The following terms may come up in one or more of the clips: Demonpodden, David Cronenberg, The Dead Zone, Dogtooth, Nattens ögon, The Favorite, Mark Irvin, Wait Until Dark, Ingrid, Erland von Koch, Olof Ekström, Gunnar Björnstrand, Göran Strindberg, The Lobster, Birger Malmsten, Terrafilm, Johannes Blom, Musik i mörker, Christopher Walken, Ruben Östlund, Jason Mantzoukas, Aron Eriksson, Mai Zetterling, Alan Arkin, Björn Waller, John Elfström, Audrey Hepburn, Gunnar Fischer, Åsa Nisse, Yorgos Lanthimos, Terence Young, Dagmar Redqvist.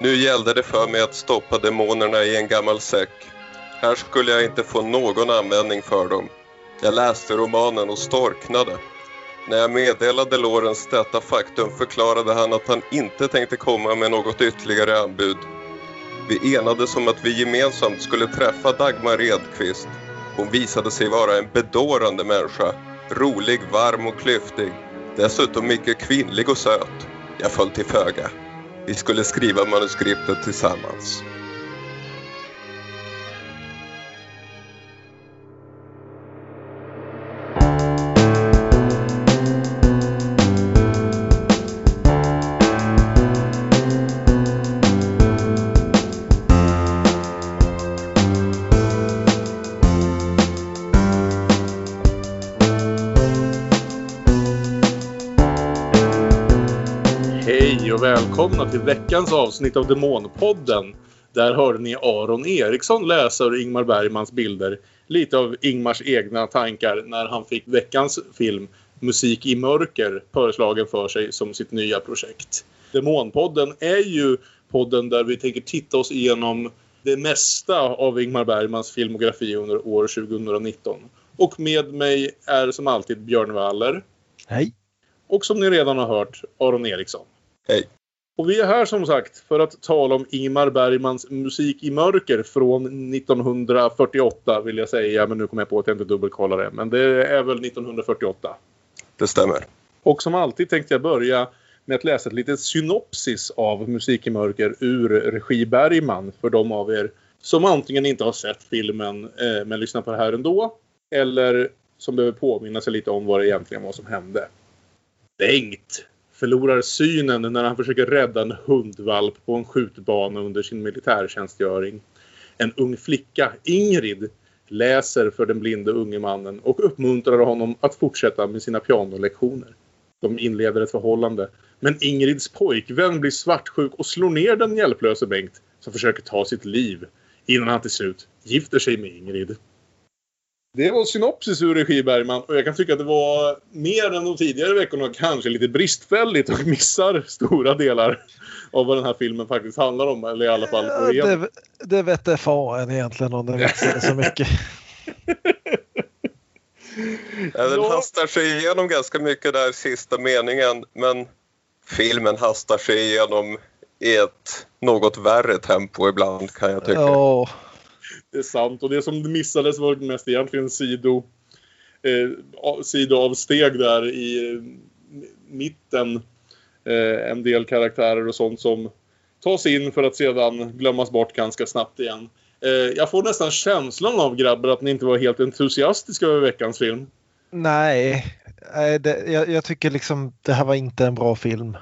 Nu gällde det för mig att stoppa demonerna i en gammal säck. Här skulle jag inte få någon användning för dem. Jag läste romanen och storknade. När jag meddelade Lorens detta faktum förklarade han att han inte tänkte komma med något ytterligare anbud. Vi enades om att vi gemensamt skulle träffa Dagmar Redqvist. Hon visade sig vara en bedårande människa. Rolig, varm och klyftig. Dessutom mycket kvinnlig och söt. Jag föll till föga. Vi skulle skriva manuskriptet tillsammans. Välkomna till veckans avsnitt av Demonpodden. Där hörde ni Aron Eriksson läsa ur Ingmar Bergmans bilder. Lite av Ingmars egna tankar när han fick veckans film Musik i mörker föreslagen för sig som sitt nya projekt. Demonpodden är ju podden där vi tänker titta oss igenom det mesta av Ingmar Bergmans filmografi under år 2019. Och med mig är som alltid Björn Waller. Hej. Och som ni redan har hört, Aron Eriksson. Hej. Och vi är här som sagt för att tala om Ingmar Bergmans Musik i mörker från 1948 vill jag säga. Men nu kommer jag på att jag inte dubbelkollar det. Men det är väl 1948. Det stämmer. Och som alltid tänkte jag börja med att läsa ett litet synopsis av Musik i mörker ur regi Bergman. För de av er som antingen inte har sett filmen men lyssnar på det här ändå. Eller som behöver påminna sig lite om vad det egentligen var som hände. Bengt förlorar synen när han försöker rädda en hundvalp på en skjutbana under sin militärtjänstgöring. En ung flicka, Ingrid, läser för den blinde unge mannen och uppmuntrar honom att fortsätta med sina pianolektioner. De inleder ett förhållande, men Ingrids pojkvän blir svartsjuk och slår ner den hjälplöse Bengt som försöker ta sitt liv innan han till slut gifter sig med Ingrid. Det var synopsis ur regi Bergman och jag kan tycka att det var mer än de tidigare veckorna kanske lite bristfälligt och missar stora delar av vad den här filmen faktiskt handlar om, eller i alla fall på det vet fan egentligen om den växer så mycket. Ja, den hastar sig igenom ganska mycket där sista meningen, men filmen hastar sig igenom i ett något värre tempo ibland kan jag tycka. Ja. Det är sant, och det som missades var mest egentligen sidoavsteg där i mitten, en del karaktärer och sånt som tas in för att sedan glömmas bort ganska snabbt igen. Jag får nästan känslan av grabbar att ni inte var helt entusiastiska över veckans film. Nej, jag tycker liksom det här var inte en bra film.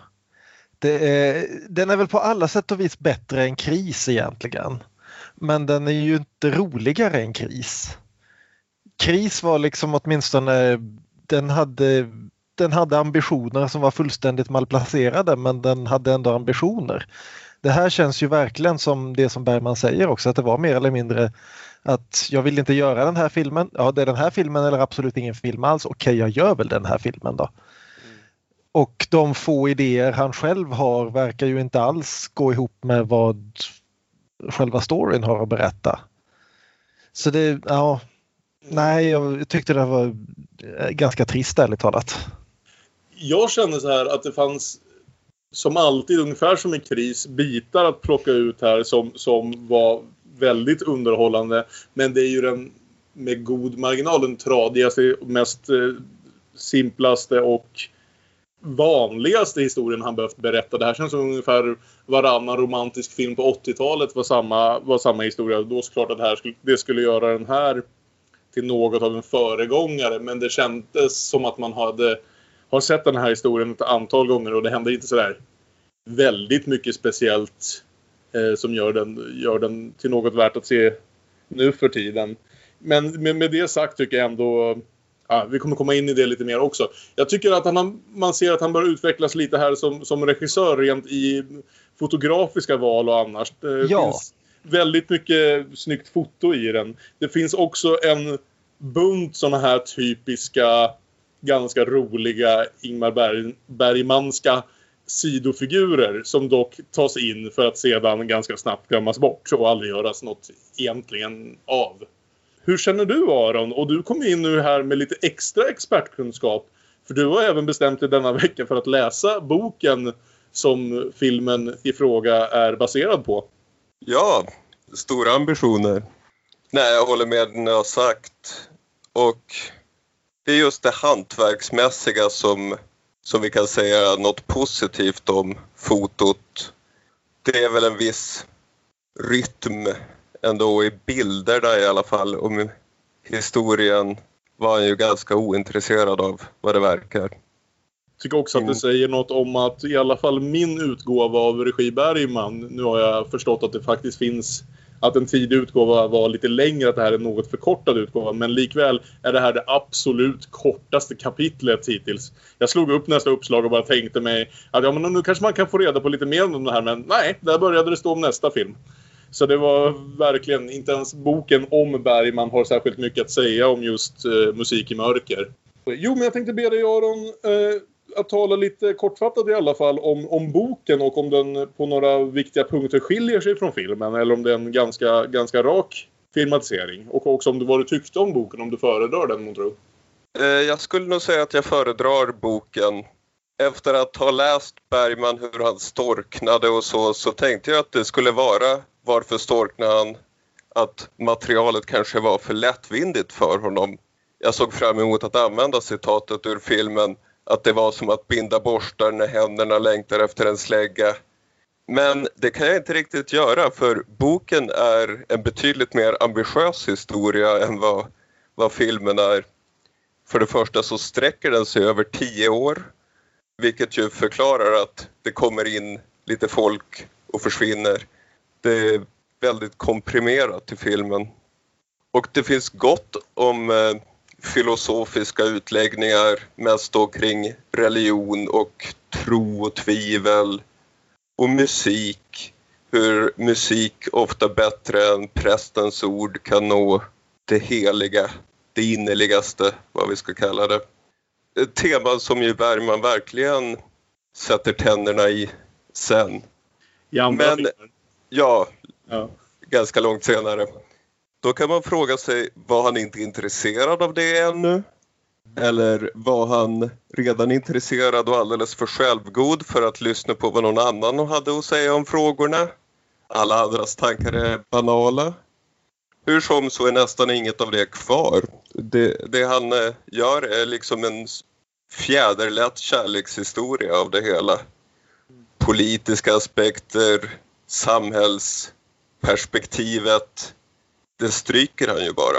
Den är väl på alla sätt och vis bättre än Kris egentligen. Men den är ju inte roligare än Kris. Kris var liksom åtminstone, den hade ambitioner som var fullständigt malplacerade, men den hade ändå ambitioner. Det här känns ju verkligen som det som Bergman säger också, att det var mer eller mindre att jag vill inte göra den här filmen. Ja, det är den här filmen eller absolut ingen film alls. Okej, jag gör väl den här filmen då. Och de få idéer han själv har verkar ju inte alls gå ihop med vad själva storyn har att berätta. Så det, ja. Nej, jag tyckte det var ganska trist ärligt talat. Jag känner så här att det fanns som alltid, ungefär som i Kris, bitar att plocka ut här som var väldigt underhållande. Men det är ju den med god marginal den tradigaste, mest simplaste och vanligaste historien han behövt berätta. Det här känns som ungefär varannan romantisk film på 80-talet var samma historia. Då såklart att det skulle göra den här till något av en föregångare, men det kändes som att man har sett den här historien ett antal gånger och det hände inte sådär väldigt mycket speciellt som gör den till något värt att se nu för tiden. Men med det sagt tycker jag ändå, ja, vi kommer komma in i det lite mer också. Jag tycker att man ser att han börjar utvecklas lite här som regissör rent i fotografiska val och annars. Det finns väldigt mycket snyggt foto i den. Det finns också en bunt såna här typiska, ganska roliga Ingmar Bergmanska sidofigurer som dock tas in för att sedan ganska snabbt glömmas bort och aldrig göras något egentligen av. Hur känner du, Aron? Och du kom in nu här med lite extra expertkunskap, för du har även bestämt dig denna vecka för att läsa boken som filmen i fråga är baserad på. Ja, stora ambitioner. Nej, jag håller med när jag har sagt. Och det är just det hantverksmässiga som vi kan säga något positivt om fotot. Det är väl en viss rytm ändå i bilderna i alla fall. Om historien var han ju ganska ointresserad av vad det verkar. Jag tycker också att det säger något om att i alla fall min utgåva av regi Bergman, nu har jag förstått att det faktiskt finns, att en tidig utgåva var lite längre, att det här är en något förkortad utgåva, men likväl är det här det absolut kortaste kapitlet hittills. Jag slog upp nästa uppslag och bara tänkte mig att ja, men nu kanske man kan få reda på lite mer om det här, men nej, där började det stå om nästa film. Så det var verkligen, inte ens boken om Bergman har särskilt mycket att säga om just musik i mörker. Jo, men jag tänkte be dig, Aron, att tala lite kortfattat i alla fall om boken och om den på några viktiga punkter skiljer sig från filmen, eller om det är en ganska rak filmatisering. Och också om du, vad du tyckte om boken, om du föredrar den, man tror. Jag skulle nog säga att jag föredrar boken. Efter att ha läst Bergman, hur han storknade och så tänkte jag att det skulle vara... Varför storknade han? Att materialet kanske var för lättvindigt för honom. Jag såg fram emot att använda citatet ur filmen. Att det var som att binda borstar när händerna längtar efter en slägga. Men det kan jag inte riktigt göra, för boken är en betydligt mer ambitiös historia än vad filmen är. För det första så sträcker den sig över 10 år. Vilket ju förklarar att det kommer in lite folk och försvinner. Det är väldigt komprimerat i filmen. Och det finns gott om filosofiska utläggningar. Mest då kring religion och tro och tvivel. Och musik. Hur musik ofta bättre än prästens ord kan nå det heliga. Det innerligaste, vad vi ska kalla det. Ett tema som ju Bergman verkligen sätter tänderna i sen. Ja, men... Ja, ganska långt senare. Då kan man fråga sig, var han inte intresserad av det ännu? Eller var han redan intresserad och alldeles för självgod för att lyssna på vad någon annan hade att säga om frågorna? Alla andras tankar är banala. Hur som så är nästan inget av det kvar. Det han gör är liksom en fjäderlätt kärlekshistoria av det hela. Politiska aspekter... samhällsperspektivet, det stryker han ju bara.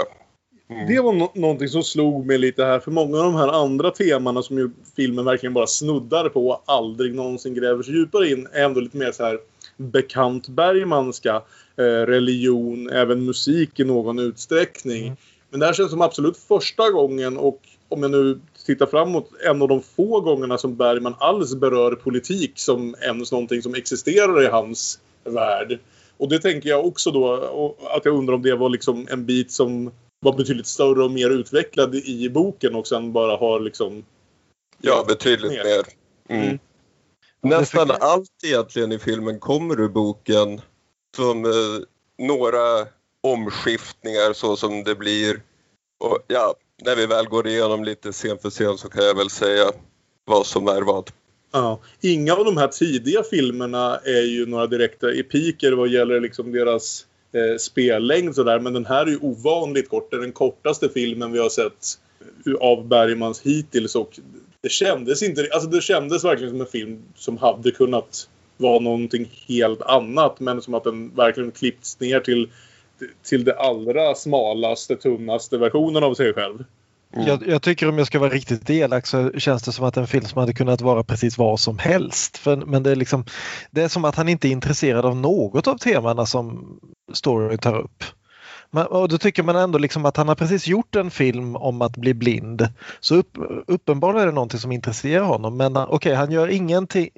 Det var någonting som slog mig lite här, för många av de här andra temana som ju filmen verkligen bara snuddar på och aldrig någonsin gräver sig djupare in är ändå lite mer så här bekant bergmanska, religion, även musik i någon utsträckning. Men det här känns som absolut första gången, och om jag nu tittar framåt, en av de få gångerna som Bergman alls berör politik som ens någonting som existerar i hans värld. Och det tänker jag också då, att jag undrar om det var liksom en bit som var betydligt större och mer utvecklad i boken och sen bara har liksom... Ja, betydligt mer. Mm. Nästan allt egentligen i filmen kommer ur boken, som några omskiftningar så som det blir. Och ja, när vi väl går igenom lite sen för sen så kan jag väl säga vad som är vad. Ja, inga av de här tidiga filmerna är ju några direkta epiker vad gäller liksom deras spellängd så där, men den här är ju ovanligt kort. Det är den kortaste filmen vi har sett av Bergmans hittills, och det kändes inte, alltså det kändes verkligen som en film som hade kunnat vara någonting helt annat, men som att den verkligen klippts ner till det allra smalaste, tunnaste versionen av sig själv. Mm. Jag tycker, om jag ska vara riktigt elak, så känns det som att en film som hade kunnat vara precis vad som helst. Men det är liksom, det är som att han inte är intresserad av något av temana som storyn tar upp. Och då tycker man ändå liksom att han har precis gjort en film om att bli blind. Så uppenbarligen är det någonting som intresserar honom. Men okej, han gör ingenting.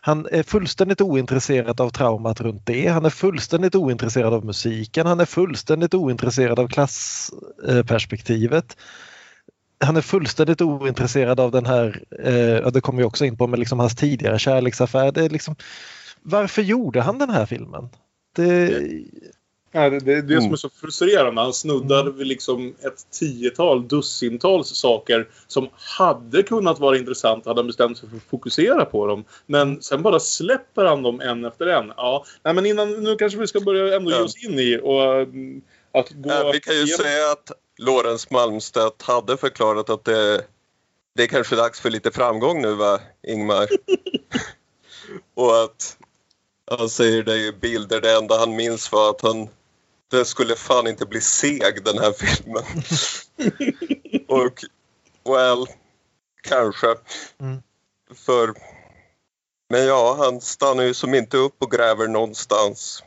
Han är fullständigt ointresserad av traumat runt det. Han är fullständigt ointresserad av musiken. Han är fullständigt ointresserad av klassperspektivet. han är fullständigt ointresserad av den här, och det kommer vi också in på, men liksom hans tidigare kärleksaffär. Det är liksom, varför gjorde han den här filmen? Det som är så frustrerande. Han snuddade vid liksom ett dussintals saker som hade kunnat vara intressant, hade han bestämt sig för att fokusera på dem. Men sen bara släpper han dem en efter en. Ja, nej, men innan, nu kanske vi ska börja ändå ge oss in i och att gå. Vi kan ju säga att Lorens Malmstedt hade förklarat att det är kanske dags för lite framgång nu, va, Ingmar? Och att han säger det i bilder, det enda han minns var att det skulle fan inte bli seg, den här filmen. Och kanske. Men ja, han stannar ju som inte upp och gräver någonstans.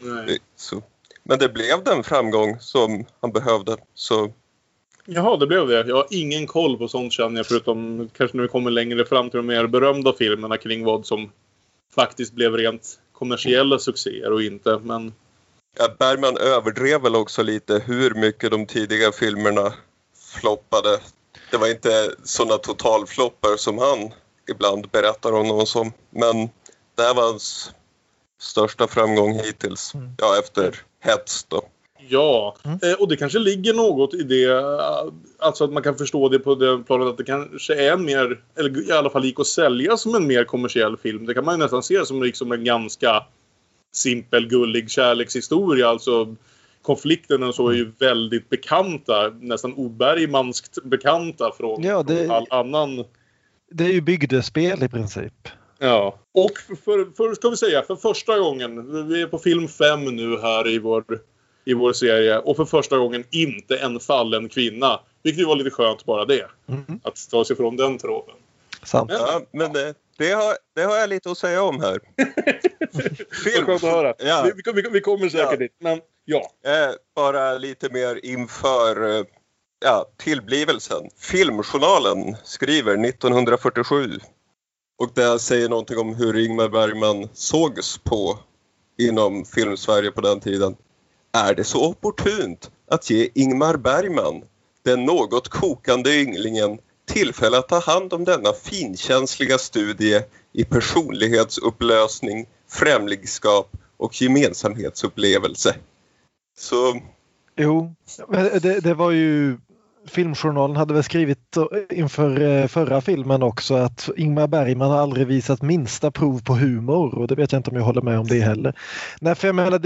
Nej. Så. Men det blev den framgång som han behövde, så... Jaha, det blev det. Jag har ingen koll på sånt, känner jag, förutom kanske när vi kommer längre fram till de mer berömda filmerna kring vad som faktiskt blev rent kommersiella succéer och inte, men... Ja, Bergman överdrev väl också lite hur mycket de tidiga filmerna floppade. Det var inte sådana totalfloppar som han ibland berättar om någon som, men det här var hans största framgång hittills, ja, efter... hets då. Ja, och det kanske ligger något i det, alltså att man kan förstå det på det planet att det kanske är en mer, eller i alla fall gick att sälja som en mer kommersiell film. Det kan man ju nästan se som liksom en ganska simpel, gullig kärlekshistoria. Alltså konflikten och så är ju väldigt bekanta, nästan obergmanskt bekanta från, ja, från all annan. Det är ju bygdespel i princip. Ja, och för ska vi säga, för första gången, vi är på film 5 nu här i vår serie, och för första gången inte en fallen kvinna, vilket var lite skönt bara det, att ta sig från den tråden. Sant. Ja, men det har jag lite att säga om här. Film. Skönt att höra. Ja. Vi kommer säkert dit, men ja. Bara lite mer inför tillblivelsen. Filmjournalen skriver 1947. Och det säger någonting om hur Ingmar Bergman sågs på inom Filmsverige på den tiden. Är det så opportunt att ge Ingmar Bergman, den något kokande ynglingen, tillfälle att ta hand om denna finkänsliga studie i personlighetsupplösning, främlingskap och gemensamhetsupplevelse? Så... Jo, det var ju... Filmjournalen hade väl skrivit inför förra filmen också att Ingmar Bergman har aldrig visat minsta prov på humor, och det vet jag inte om jag håller med om det heller. Nej, för jag menar,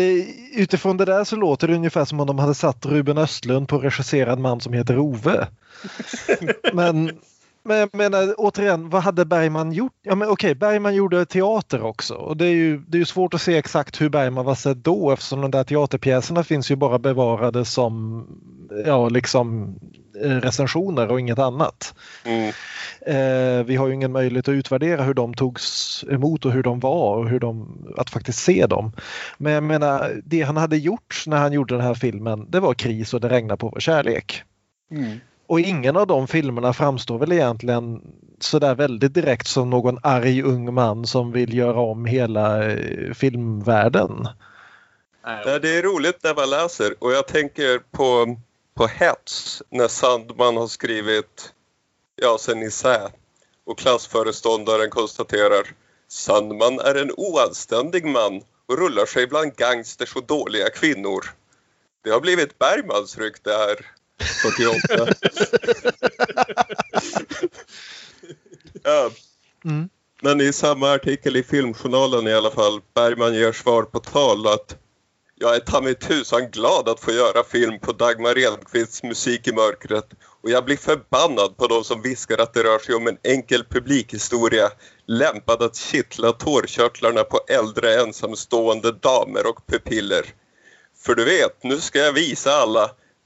utifrån det där så låter det ungefär som om de hade satt Ruben Östlund på att regissera en man som heter Ove. Men jag menar, återigen, vad hade Bergman gjort? Ja, men okej, Bergman gjorde teater också. Och det är ju svårt att se exakt hur Bergman var sedd då, eftersom de där teaterpjäserna finns ju bara bevarade som recensioner och inget annat. Vi har ju ingen möjlighet att utvärdera hur de togs emot och hur de var och att faktiskt se dem. Men jag menar, det han hade gjort när han gjorde den här filmen, det var Kris och Det regnar på vår kärlek. Och ingen av de filmerna framstår väl egentligen sådär väldigt direkt som någon arg ung man som vill göra om hela filmvärlden. Det är roligt när man läser, och jag tänker på hets när Sandman har skrivit sen isär, och klassföreståndaren konstaterar: Sandman är en oanständig man och rullar sig bland gangsters och dåliga kvinnor. Det har blivit Bergmans rykte här. Men i samma artikel i Filmjournalen i alla fall, Bergman ger svar på tal att jag är tamitusan glad att få göra film på Dagmar Redqvists Musik i mörkret, och jag blir förbannad på de som viskar att det rör sig om en enkel publikhistoria lämpad att kittla tårkörtlarna på äldre ensamstående damer och pupiller. För du vet, nu ska jag visa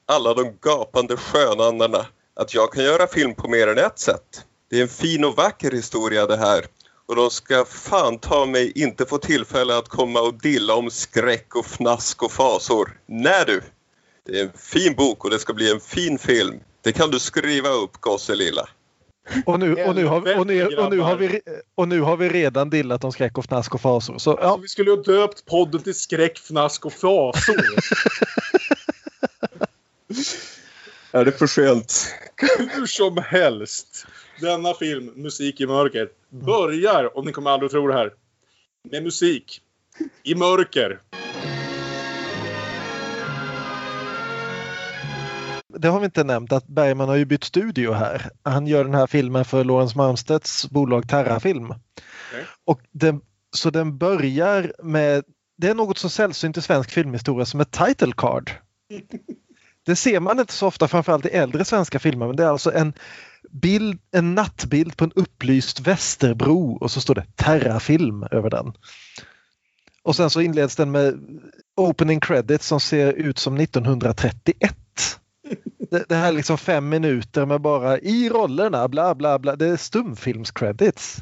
alla de gapande skönandarna att jag kan göra film på mer än ett sätt. Det är en fin och vacker historia det här. Och de ska fan ta mig inte få tillfälle att komma och dilla om skräck och fnask och fasor. Nej du! Det är en fin bok och det ska bli en fin film. Det kan du skriva upp, gosse lilla. Och nu har vi redan dillat om skräck och fnask och fasor. Så, ja. Alltså, vi skulle ju ha döpt podden till skräck, fnask och fasor. Är det för sent? Hur som helst. Denna film, Musik i mörker, börjar, om ni kommer aldrig tro det här, med musik i mörker. Det har vi inte nämnt att Bergman har ju bytt studio här. Han gör den här filmen för Lorens Marmstedts bolag Terrafilm. Okay. Och den börjar med, det är något så sällsynt i svensk filmhistoria som ett title card. Det ser man inte så ofta, framförallt i äldre svenska filmer, men det är alltså en bild, en nattbild på en upplyst Västerbro, och så står det Terrafilm över den. Och sen så inleds den med opening credits som ser ut som 1931. Det här är liksom 5 minuter med bara i rollerna, bla bla bla. Det är stumfilmscredits.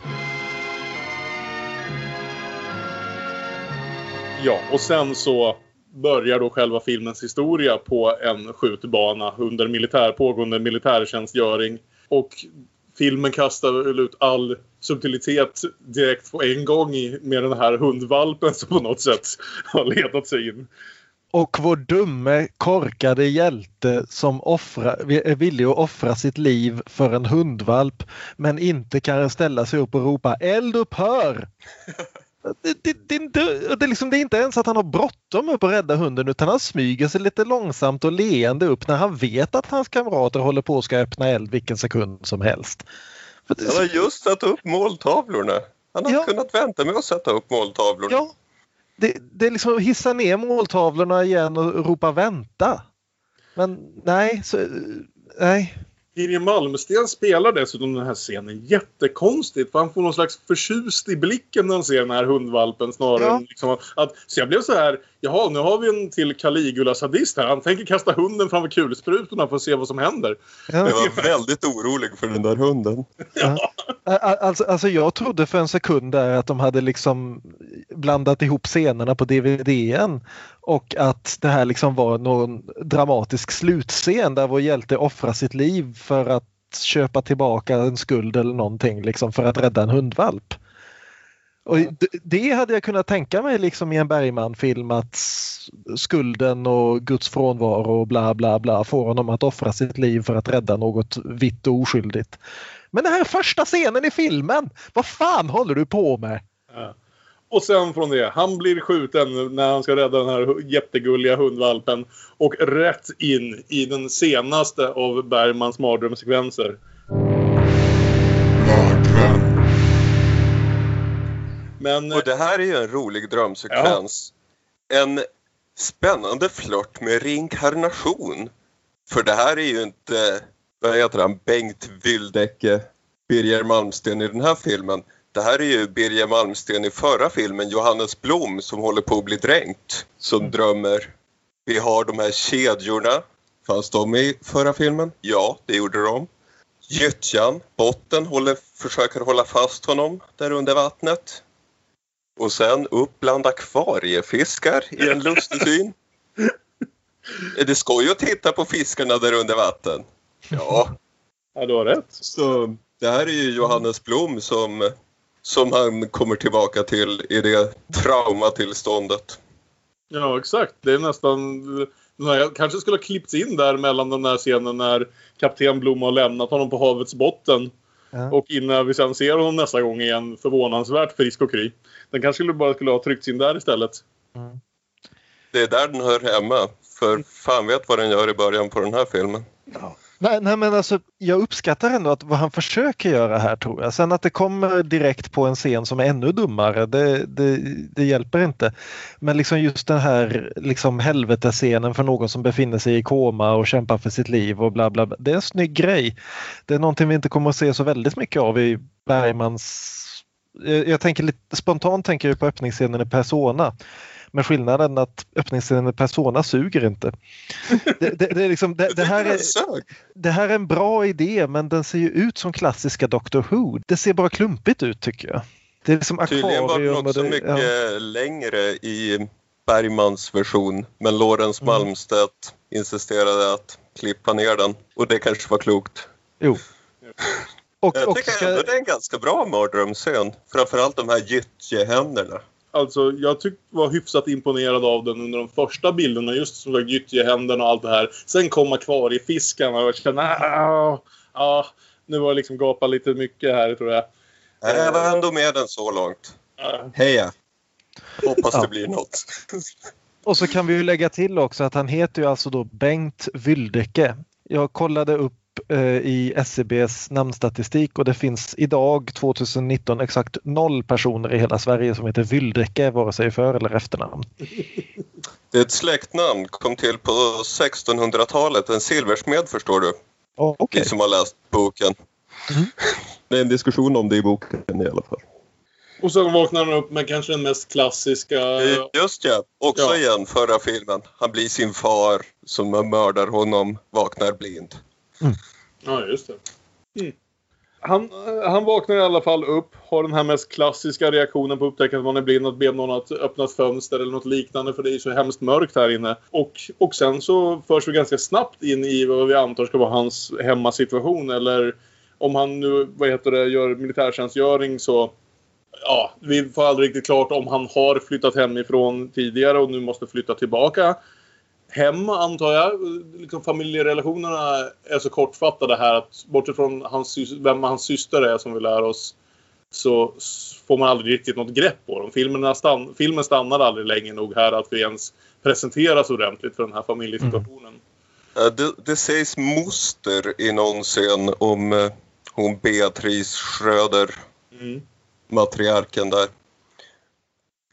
Ja, och sen så börjar då själva filmens historia på en skjutbana under pågående militärtjänstgöring. Och filmen kastar ut all subtilitet direkt på en gång med den här hundvalpen som på något sätt har letat sig in. Och vår dumme, korkade hjälte som är villig att offra sitt liv för en hundvalp, men inte kan ställa sig upp och ropa eld upphör! Det är inte ens att han har bråttom upp och rädda hunden, utan han smyger sig lite långsamt och leende upp när han vet att hans kamrater håller på och ska öppna eld vilken sekund som helst. Han har just satt upp måltavlorna. Han har kunnat vänta med att sätta upp måltavlorna. Ja. Det är liksom hissa ner måltavlorna igen och ropa vänta. Men nej. Birger Malmsten spelar dessutom den här scenen jättekonstigt, för han får någon slags förtjust i blicken när han ser den här hundvalpen snarare. Ja. Liksom att, så jag blev så här, jaha, nu har vi en till Caligula-sadist här. Han tänker kasta hunden framför kulsprutorna för att se vad som händer. Ja. Jag var väldigt orolig för den där hunden. Ja. Alltså jag trodde för en sekund där att de hade liksom blandat ihop scenerna på DVD:en. Och att det här liksom var någon dramatisk slutscen där vår hjälte offrar sitt liv för att köpa tillbaka en skuld eller någonting liksom för att rädda en hundvalp. Och det hade jag kunnat tänka mig liksom i en Bergman-film, att skulden och Guds frånvaro och bla bla bla får honom att offra sitt liv för att rädda något vitt och oskyldigt. Men det här är första scenen i filmen. Vad fan håller du på med? Ja. Och sen från det, han blir skjuten när han ska rädda den här jättegulliga hundvalpen. Och rätt in i den senaste av Bergmans mardrömssekvenser. Och det här är ju en rolig drömsekvens. Ja. En spännande flört med reinkarnation. För det här är ju inte, vad heter han, Bengt Vyldeke, Birger Malmsten i den här filmen. Det här är ju Birger Malmsten i förra filmen, Johannes Blom, som håller på att bli dränkt. Som drömmer. Vi har de här kedjorna. Fanns de i förra filmen? Ja, det gjorde de. Gyttjan, botten, försöker hålla fast honom där under vattnet. Och sen upp bland akvariefiskar i en lustig syn. Det ska ju att titta på fiskarna där under vatten. Ja. Ja, du har rätt. Så det här är ju Johannes Blom som han kommer tillbaka till i det traumatillståndet. Ja, exakt. Det är nästan... Jag kanske skulle ha klippts in där mellan den där scenen när kapten Blom har lämnat honom på havets botten. Ja. Och innan vi sen ser honom nästa gång igen, förvånansvärt frisk och kry. Den kanske skulle ha tryckts in där istället. Mm. Det är där den hör hemma. För fan vet vad den gör i början på den här filmen. Ja. Nej, men alltså, jag uppskattar ändå att vad han försöker göra här, tror jag. Sen att det kommer direkt på en scen som är ännu dummare, det hjälper inte. Men liksom just den här liksom helvetesscenen för någon som befinner sig i koma och kämpar för sitt liv och bla bla bla. Det är en snygg grej. Det är någonting vi inte kommer att se så väldigt mycket av i Bergmans... Jag tänker lite spontant tänker jag på öppningsscenen i Persona. Men skillnaden att öppningsscenen i Persona suger inte. Det här är en bra idé, men den ser ju ut som klassiska Doctor Who. Det ser bara klumpigt ut, tycker jag. Det är liksom akvarium. Tydligen var den också mycket längre i Bergmans version. Men Lorens Malmstedt insisterade att klippa ner den. Och det kanske var klokt. Jo. Jag tycker ändå det är en ganska bra mardrömsscen. Framförallt de här gyttjehänderna. alltså jag var hyfsat imponerad av den under de första bilderna, just som jag gyttje händerna och allt det här. Sen kom akvariefiskarna och jag kände nu var jag liksom gapat lite mycket här, tror jag. Jag var ändå med den så långt. Heja. Hoppas det blir något. Och så kan vi ju lägga till också att han heter ju alltså då Bengt Vyldeke. Jag kollade upp i SCBs namnstatistik och det finns idag 2019 exakt 0 personer i hela Sverige som heter Vyldeke, vare sig för- eller efternamn. Det är ett släktnamn, kom till på 1600-talet, en silversmed, förstår du. Okay. Ni som har läst boken. Mm. Det är en diskussion om det i boken i alla fall. Och så vaknar han upp med kanske den mest klassiska... Just ja, också igen förra filmen. Han blir sin far som mördar honom, vaknar blind. Mm. Ja, just det. Mm. Han vaknar i alla fall upp, har den här mest klassiska reaktionen på upptäckan att man är blind, att be någon att öppna ett fönster eller något liknande, för det är så hemskt mörkt här inne. Och sen så förs vi ganska snabbt in i vad vi antar ska vara hans hemmasituation, eller om han nu, gör militärtjänstgöring, så... Ja, vi får aldrig riktigt klart om han har flyttat hemifrån tidigare och nu måste flytta tillbaka hem, antar jag. Liksom familjerelationerna är så kortfattade här att bortsett från vem hans syster är som vi lär oss, så får man aldrig riktigt något grepp på dem. Filmen stannar aldrig länge nog här att vi ens presenteras ordentligt för den här familjesituationen. Mm. Det sägs moster i någon scen om hon Beatrice Schröder. Mm. Matriarken där.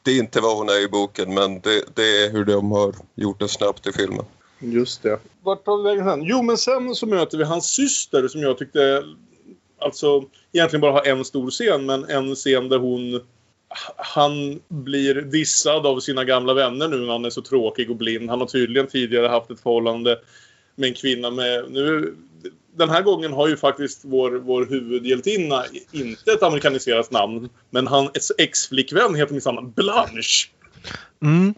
Det är inte vad hon är i boken, men det är hur de har gjort det snabbt i filmen. Just det. Vart tar vi vägen sen? Jo, men sen så möter vi hans syster, som jag tyckte alltså egentligen bara har en stor scen, men en scen där han blir dissad av sina gamla vänner nu när han är så tråkig och blind. Han har tydligen tidigare haft ett förhållande med en kvinna med... Nu, den här gången har ju faktiskt vår huvudhjältinna inte ett amerikaniserat namn, men hans ex-flickvän heter minsann Blanche. Mm.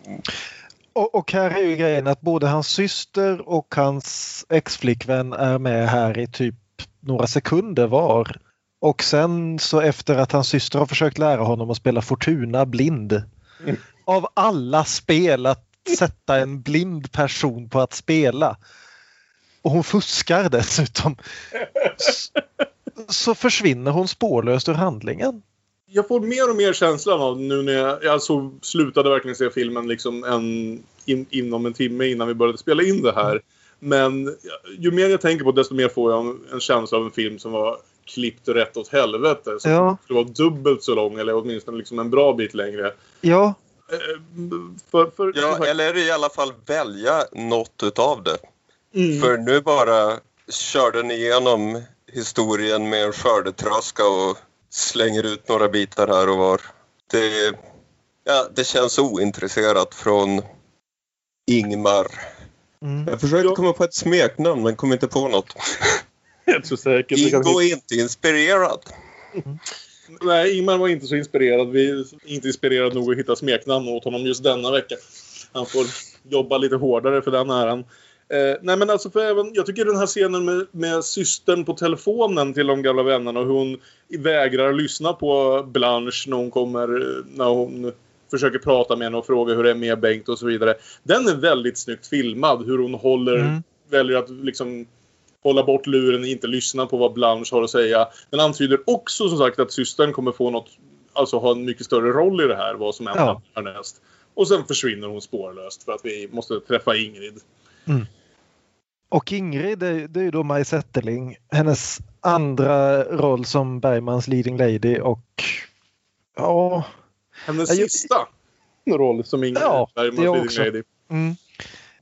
Och här är ju grejen att både hans syster och hans ex-flickvän är med här i typ några sekunder var. Och sen så efter att hans syster har försökt lära honom att spela Fortuna blind. Mm. Av alla spel att sätta en blind person på att spela. Och hon fuskar dessutom. Så försvinner hon spårlöst ur handlingen. Jag får mer och mer känslan av nu när jag slutade verkligen se filmen liksom inom en timme innan vi började spela in det här. Men ju mer jag tänker på det, desto mer får jag en känsla av en film som var klippt rätt åt helvete. Så det var dubbelt så lång, eller åtminstone liksom en bra bit längre. Ja. Eller i alla fall välja något utav det. Mm. För nu bara kör den igenom historien med en skördetraska och slänger ut några bitar här och var. Det känns ointresserat från Ingmar. Mm. Jag försökte komma på ett smeknamn, men kom inte på något. Ingo är inte inspirerad. Mm. Nej, Ingmar var inte så inspirerad. Vi är inte inspirerade nog att hitta smeknamn åt honom just denna vecka. Han får jobba lite hårdare för den äran. Nej men alltså jag tycker den här scenen med systern på telefonen till de gamla vännerna, och hon vägrar lyssna på Blanche när hon försöker prata med henne och fråga hur det är med Bengt och så vidare. Den är väldigt snyggt filmad, hur hon väljer att liksom hålla bort luren och inte lyssna på vad Blanche har att säga. Den antyder också som sagt att systern kommer få ha en mycket större roll i det här, vad som händer härnäst. Och sen försvinner hon spårlöst för att vi måste träffa Ingrid. Mm. Och Ingrid, det är ju då Mai Zetterling, hennes andra roll som Bergmans leading lady, och hennes sista roll som Ingrid Bergmans leading lady. Mm.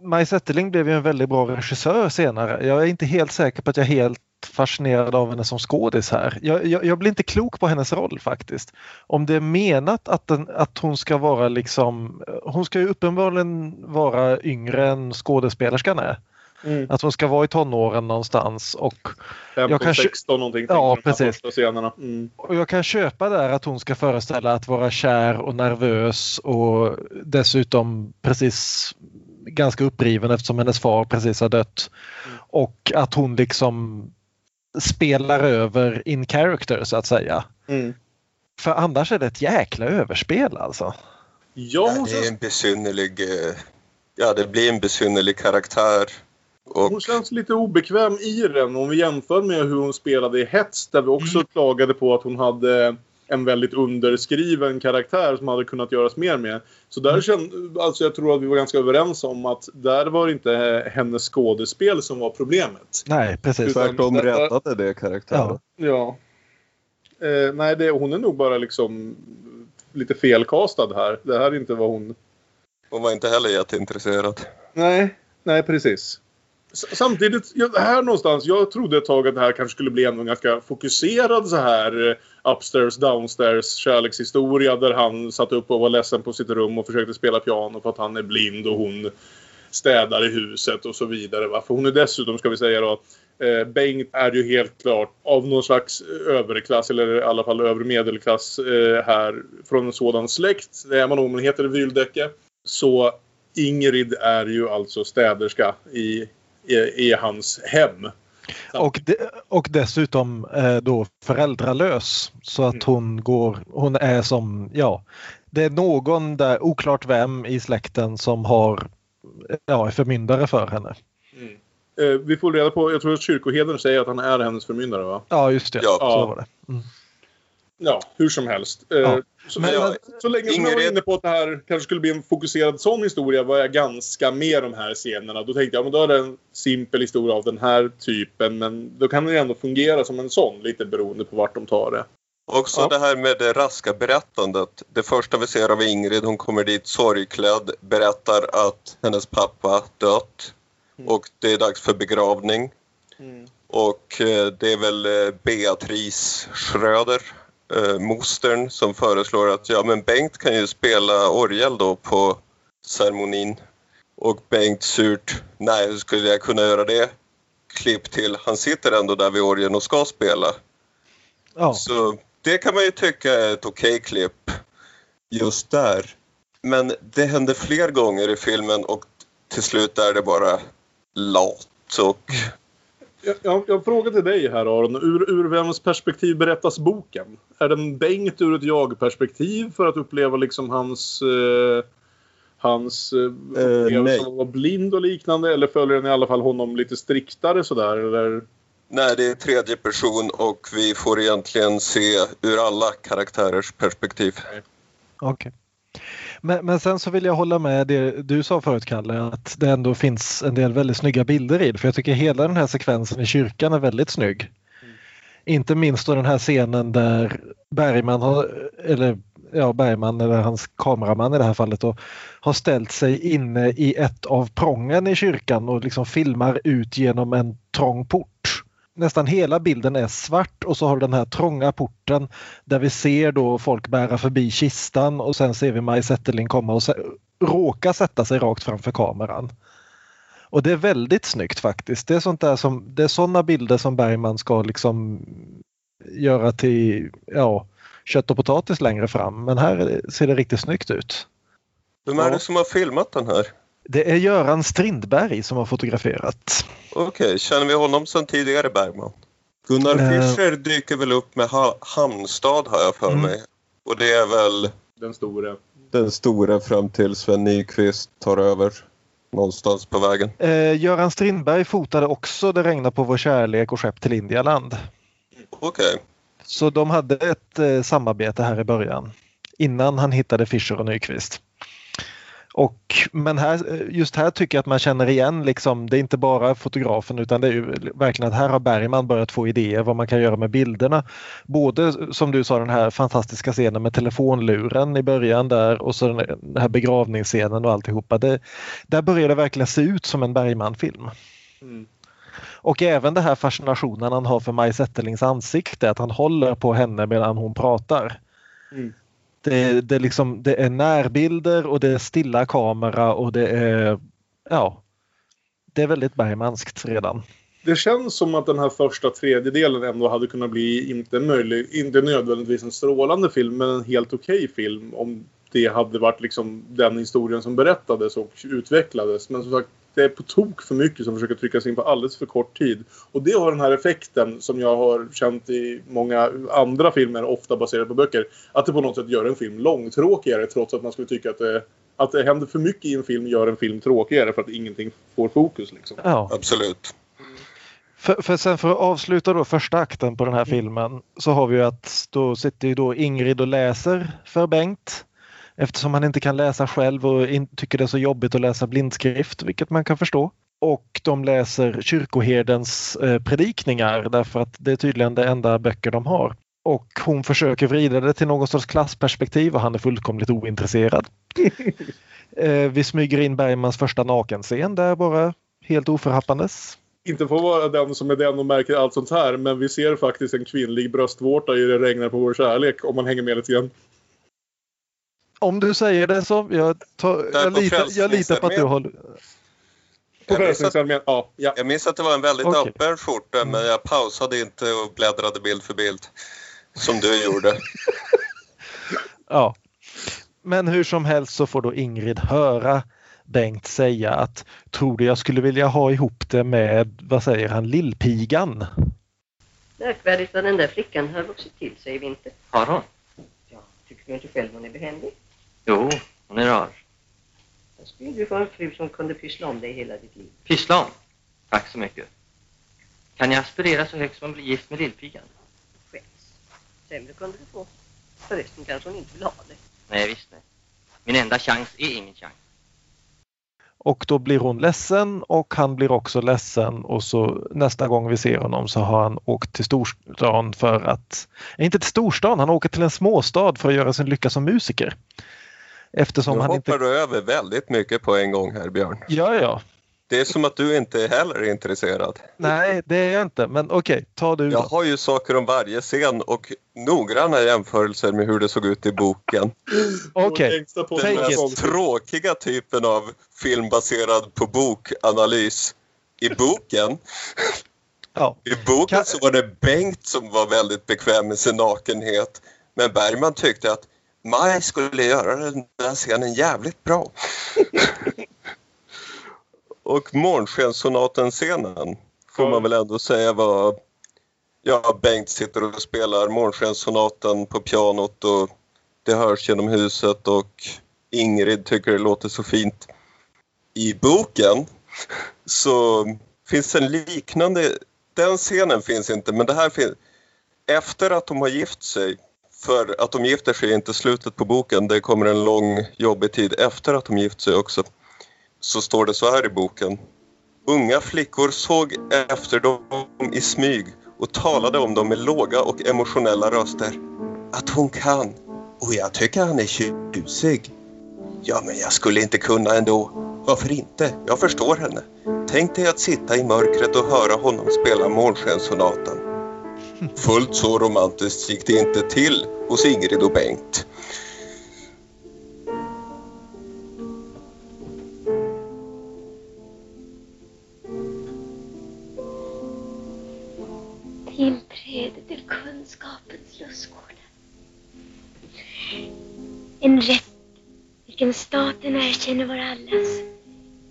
Mai Zetterling blev ju en väldigt bra regissör senare. Jag är inte helt säker på att jag är helt fascinerad av henne som skådis här. Jag blir inte klok på hennes roll faktiskt. Om det är menat att hon ska vara liksom... Hon ska ju uppenbarligen vara yngre än skådespelerskan är. Mm. Att hon ska vara i tonåren någonstans. 15-16 någonting. Ja, precis. Mm. Och jag kan köpa där att hon ska föreställa att vara kär och nervös och dessutom precis... ganska uppriven eftersom hennes far precis har dött. Mm. Och att hon liksom spelar över in character så att säga. Mm. För annars är det ett jäkla överspel alltså. Ja, det är en besynnerlig... Ja, det blir en besynnerlig karaktär. Och... Hon känns lite obekväm i den om vi jämför med hur hon spelade i Hets, där vi också klagade på att hon hade en väldigt underskriven karaktär som hade kunnat göras mer med. Så där alltså jag tror att vi var ganska överens om att där var inte hennes skådespel som var problemet. Nej, precis. För de rättade det karaktären. Ja. Nej, hon är nog bara liksom lite felkastad här. Det här är inte vad hon... Hon var inte heller jätteintresserad. Nej, precis. Samtidigt, här någonstans, jag trodde ett tag att det här kanske skulle bli en ganska fokuserad så här upstairs, downstairs kärlekshistoria där han satt upp och var ledsen på sitt rum och försökte spela piano för att han är blind och hon städar i huset och så vidare. Va? För hon är dessutom, ska vi säga då, Bengt är ju helt klart av någon slags överklass, eller i alla fall övre medelklass här från en sådan släkt. Det är man om man heter Vyldeke. Så Ingrid är ju alltså städerska i hans hem. Och dessutom då föräldralös, så att hon är som, ja, det är någon där, oklart vem i släkten som har, ja, är förmyndare för henne. Vi får reda på, jag tror att kyrkoheden säger att han är hennes förmyndare, va? Ja, just det. Ja. Så var det. Ja, hur som helst. Ja. Så länge som jag var inne på att det här kanske skulle bli en fokuserad sån historia var jag ganska med de här scenerna. Då tänkte jag, men då är det en simpel historia av den här typen. Men då kan den ändå fungera som en sån, lite beroende på vart de tar det. Också det här med det raska berättandet. Det första vi ser av Ingrid, hon kommer dit sorgklädd, berättar att hennes pappa dött. Och det är dags för begravning. Och det är väl Beatrice Schröder, mostern, som föreslår att men Bengt kan ju spela orgel då på ceremonin. Och Bengt surt, nej, hur skulle jag kunna göra det? Klipp till, han sitter ändå där vid orgeln och ska spela. Så det kan man ju tycka är ett okej klipp just där. Men det händer fler gånger i filmen och till slut är det bara lat och... Jag frågar till dig här, Aron. Ur vems perspektiv berättas boken? Är den Bengt ur ett jag-perspektiv för att uppleva liksom hans som var blind och liknande? Eller följer den i alla fall honom lite striktare sådär? Eller? Nej, det är tredje person och vi får egentligen se ur alla karaktärers perspektiv. Okej. Men sen så vill jag hålla med det du sa förut, Kalle, att det ändå finns en del väldigt snygga bilder i det. För jag tycker hela den här sekvensen i kyrkan är väldigt snygg. Inte minst då den här scenen där Bergman eller hans kameraman i det här fallet då, har ställt sig inne i ett av prången i kyrkan och liksom filmar ut genom en trång port. Nästan hela bilden är svart och så har den här trånga porten där vi ser då folk bära förbi kistan och sen ser vi Mai Zetterling komma och råka sätta sig rakt framför kameran. Och det är väldigt snyggt faktiskt. Det är sånt där som, det är såna bilder som Bergman ska liksom göra till kött och potatis längre fram, men här ser det riktigt snyggt ut. Vem är det som har filmat den här? Det är Göran Strindberg som har fotograferat. Okej, känner vi honom sedan tidigare, Bergman? Gunnar Fischer dyker väl upp med Hamnstad, har jag för mig. Och det är väl... Den stora fram till Sven Nyqvist tar över någonstans på vägen. Göran Strindberg fotade också Det regnar på vår kärlek och Skepp till Indialand. Okej. Så de hade ett samarbete här i början. Innan han hittade Fischer och Nyqvist. Men här tycker jag att man känner igen liksom, det är inte bara fotografen utan det är ju verkligen att här har Bergman börjat få idéer vad man kan göra med bilderna. Både som du sa den här fantastiska scenen med telefonluren i början där och så den här begravningsscenen och alltihopa. Där börjar det verkligen se ut som en Bergman-film. Och även det här fascinationen han har för Mai Zetterlings ansikte, att han håller på henne medan hon pratar. Det är närbilder och det är stilla kamera och det är det är väldigt Bergmanskt redan. Det känns som att den här första tredjedelen ändå hade kunnat bli inte nödvändigtvis en strålande film, men en helt okej film om det hade varit liksom den historien som berättades och utvecklades. Men som sagt, det är på tok för mycket som försöker tryckas in på alldeles för kort tid. Och det har den här effekten som jag har känt i många andra filmer, ofta baserade på böcker. Att det på något sätt gör en film långtråkigare, trots att man skulle tycka att det händer för mycket i en film gör en film tråkigare för att ingenting får fokus. Liksom. Ja. Absolut. För att avsluta då första akten på den här filmen så har vi ju att då sitter ju då Ingrid och läser för Bengt. Eftersom han inte kan läsa själv och tycker det är så jobbigt att läsa blindskrift, vilket man kan förstå. Och de läser kyrkoherdens predikningar därför att det är tydligen det enda böcker de har. Och hon försöker vrida det till någon sorts klassperspektiv och han är fullkomligt ointresserad. Vi smyger in Bergmans första nakenscen där bara helt oförhappandes. Inte får vara den som är den och märker allt sånt här, men vi ser faktiskt en kvinnlig bröstvårta i Det regnar på vår kärlek om man hänger med lite grann. Om du säger det så, jag litar på att du håller... Jag minns att det var en väldigt öppen skjorta, men jag pausade inte och bläddrade bild för bild. Som du gjorde. Ja. Men hur som helst så får då Ingrid höra Bengt säga att tror du jag skulle vilja ha ihop det med, vad säger han, lillpigan? Märkvärdigt att den där flickan har vuxit till sig i vinter. Har hon? Ja, tycker du inte själv hon är behändig? Jo, hon är rar. Jag skulle du få en fru som kunde pyssla om dig hela ditt liv. Pyssla om? Tack så mycket. Kan jag aspirera så högt som man blir gift med lillpigan? Skäms. Sämre kunde du få. Förresten kanske hon inte vill ha det. Nej, visst nej. Min enda chans är ingen chans. Och då blir hon ledsen och han blir också ledsen och så nästa gång vi ser honom så har han åkt till storstan för att... Inte till storstan, han åker till en småstad för att göra sin lycka som musiker. Eftersom han inte... hoppar över väldigt mycket på en gång här, Björn. Ja. Det är som att du inte heller är intresserad. Nej, det är jag inte, men okej, ta du då. Jag har ju saker om varje scen och noggranna jämförelser med hur det såg ut i boken. Okej. Den mest tråkiga typen av film baserad på bokanalys i boken. Ja. I boken så var det Bengt som var väldigt bekväm med sin nakenhet, men Bergman tyckte att Maj skulle göra den där scenen jävligt bra. Och Månskenssonaten-scenen får man väl ändå säga var... Ja, Bengt sitter och spelar Månskenssonaten på pianot och det hörs genom huset och Ingrid tycker det låter så fint. I boken så finns en liknande... Den scenen finns inte, men det här finns... Efter att de har gift sig, för att de gifter sig är inte slutet på boken. Det kommer en lång jobbig tid efter att de gift sig också. Så står det så här i boken. Unga flickor såg efter dem i smyg och talade om dem med låga och emotionella röster. Att hon kan. Och jag tycker han är tjusig. Ja, men jag skulle inte kunna ändå. Varför inte? Jag förstår henne. Tänk dig att sitta i mörkret och höra honom spela Månskenssonaten. Fullt så romantiskt gick det inte till hos Ingrid och Bengt. Tillträde till kunskapens lustgård. En rätt vilken staten erkänner var allas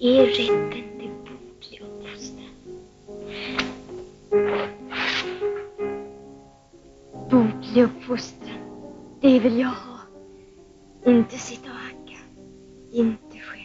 är rätten till boklig uppfostran. Boklig uppfostran, det vill jag ha. Inte sitta och hacka, inte skämmas.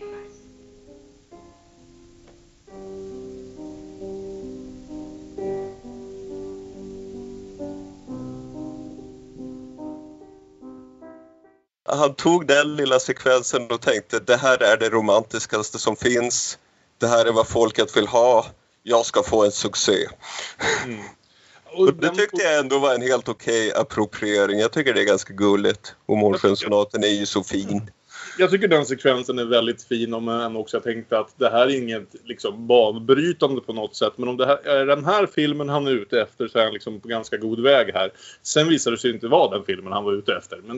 Han tog den lilla sekvensen och tänkte det här är det romantiskaste som finns. Det här är vad folket vill ha. Jag ska få en succé. Mm. Och det tyckte jag ändå var en helt okej appropriering. Jag tycker det är ganska gulligt. Och Månskenssonaten är ju så fin. Jag tycker den sekvensen är väldigt fin. Om man också tänkte att det här är inget liksom banbrytande på något sätt. Men om det här, är den här filmen han är ute efter så är han liksom på ganska god väg här. Sen visade det sig inte vad den filmen han var ute efter. Men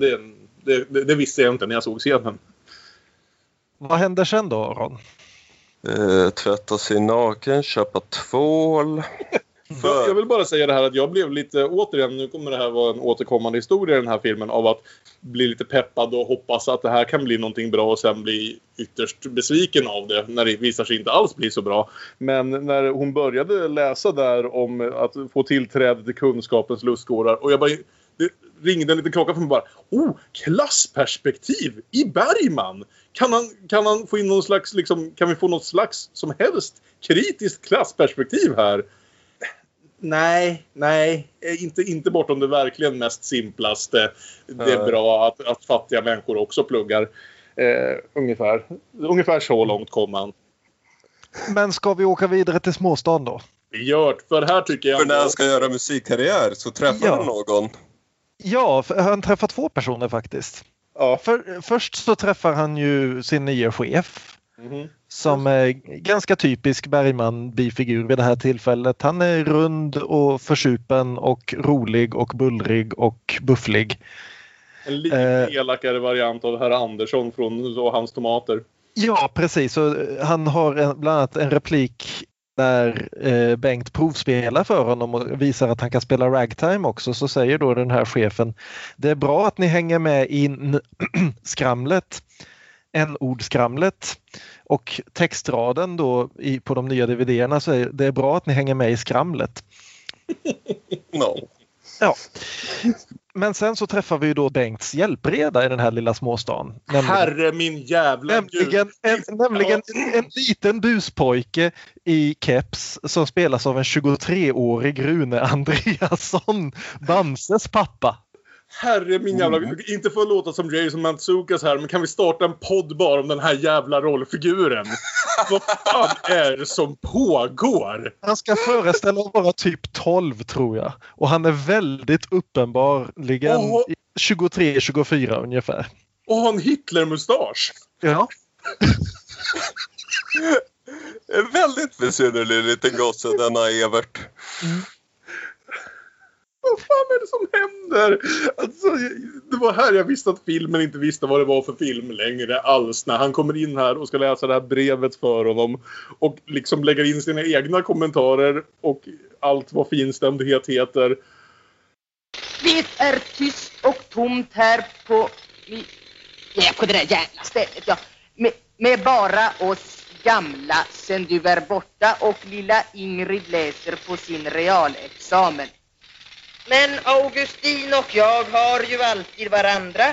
det visste jag inte när jag såg scenen. Vad händer sen då, Aron? Tvätta sig naken, köpa tvål... Jag vill bara säga det här att jag blev lite, återigen, nu kommer det här vara en återkommande historia i den här filmen, av att bli lite peppad och hoppas att det här kan bli någonting bra och sen bli ytterst besviken av det när det visar sig inte alls bli så bra. Men när hon började läsa där om att få tillträde till kunskapens lustgårdar, och jag bara, det ringde en liten klocka för mig bara, klassperspektiv i Bergman. Kan han få in någon slags, liksom, kan vi få något slags som helst kritiskt klassperspektiv här? Nej. Inte bortom det verkligen mest simplaste. Det är bra att fattiga människor också pluggar. Ungefär så långt kom man. Men ska vi åka vidare till småstan då? Vi gör det, för här tycker jag... För när han ska göra musikkarriär så träffar han någon. Ja, han träffar två personer faktiskt. Ja. Först så träffar han ju sin nya chef. Mm-hmm. Som är ganska typisk Bergman-bifigur vid det här tillfället. Han är rund och försupen och rolig och bullrig och bufflig. En lite elakare variant av herr Andersson från så, hans tomater. Ja, precis. Och han har bland annat en replik där Bengt provspelar för honom och visar att han kan spela ragtime också. Så säger då den här chefen: det är bra att ni hänger med in skramlet. En ordskramlet, och textraden då på de nya DVD-erna så är det är bra att ni hänger med i skramlet. No. Ja. Men sen så träffar vi ju då Bengts hjälpreda i den här lilla småstan. Herre min jävla nämligen en liten buspojke i keps som spelas av en 23-årig Rune Andréasson, Bamses pappa. Herre min jävla... Inte för att låta som Jason Mantzoukas här, men kan vi starta en podd bara om den här jävla rollfiguren? Vad fan är det som pågår? Han ska föreställa att vara typ 12, tror jag. Och han är väldigt uppenbarligen 23-24 ungefär. Och har en Hitler-mustasch. Ja. En väldigt besynnerlig liten gosse, denna Evert. Mm. Vad fan är det som händer? Alltså, det var här jag visste att filmen inte visste vad det var för film längre alls. När han kommer in här och ska läsa det här brevet för honom och liksom lägger in sina egna kommentarer och allt vad finstämdhet heter. Det är tyst och tomt här på det där jävla stället. Ja. Med bara oss gamla sen du är borta och lilla Ingrid läser på sin realexamen. Men Augustin och jag har ju alltid varandra,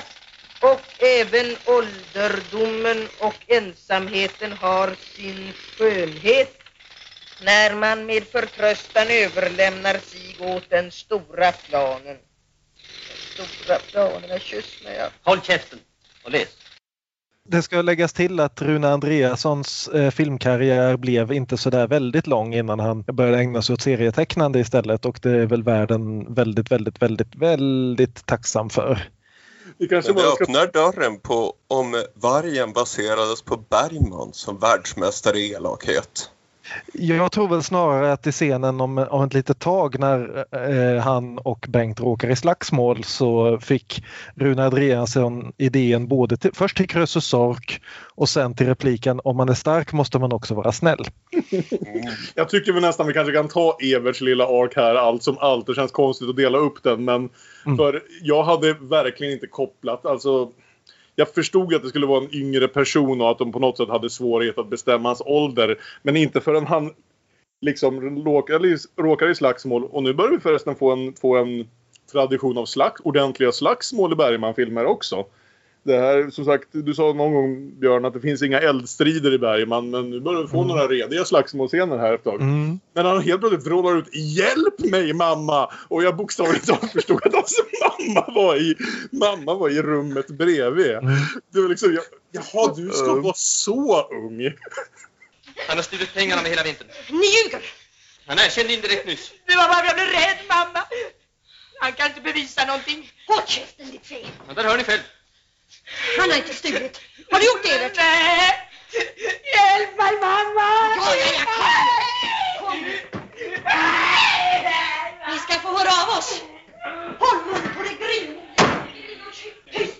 och även ålderdomen och ensamheten har sin skönhet när man med förtröstan överlämnar sig åt den stora planen. Den stora planen, jag kyss mig. Ja. Håll käften och läs. Det ska läggas till att Rune Andréassons filmkarriär blev inte så där väldigt lång innan han började ägna sig åt serietecknande istället, och det är väl världen väldigt, väldigt, väldigt, väldigt tacksam för. Det öppnar dörren på om vargen baserades på Bergman som världsmästare i elakhet. Jag tror väl snarare att i scenen om ett litet tag när han och Bengt råkar i slagsmål så fick Rune Andréasson idén både först till Krösus Sork och sen till repliken: om man är stark måste man också vara snäll. Jag tycker väl nästan vi kanske kan ta Everts lilla ark här, allt som allt. Det känns konstigt att dela upp den, men för jag hade verkligen inte kopplat, alltså... Jag förstod att det skulle vara en yngre person och att de på något sätt hade svårighet att bestämma hans ålder. Men inte förrän han liksom råkade i slagsmål. Och nu börjar vi förresten få en tradition av ordentliga slagsmål i Bergman-filmer också. Det här, som sagt, du sa någon gång, Björn, att det finns inga eldstrider i Bergman. Men nu börjar vi få några rediga slagsmålscener här ett tag. Men han helt plötsligt rådar ut: hjälp mig mamma! Och jag bokstavligt talat förstod att alltså, mamma var i rummet bredvid. Det var liksom, jaha, du ska vara så ung. Han har stulit pengarna med hela vintern. Ni ljuger! Han erkände indirekt nyss. Det var bara jag blev rädd, mamma. Han kan inte bevisa någonting. Håll käften, ditt fel. Men där hör ni själv. Han har inte stulit. Har du gjort det, Evert? Nej! Hjälp mig, mamma! Jag kom! Ni ska få höra av oss. Håll mun på dig, grym! Tyst!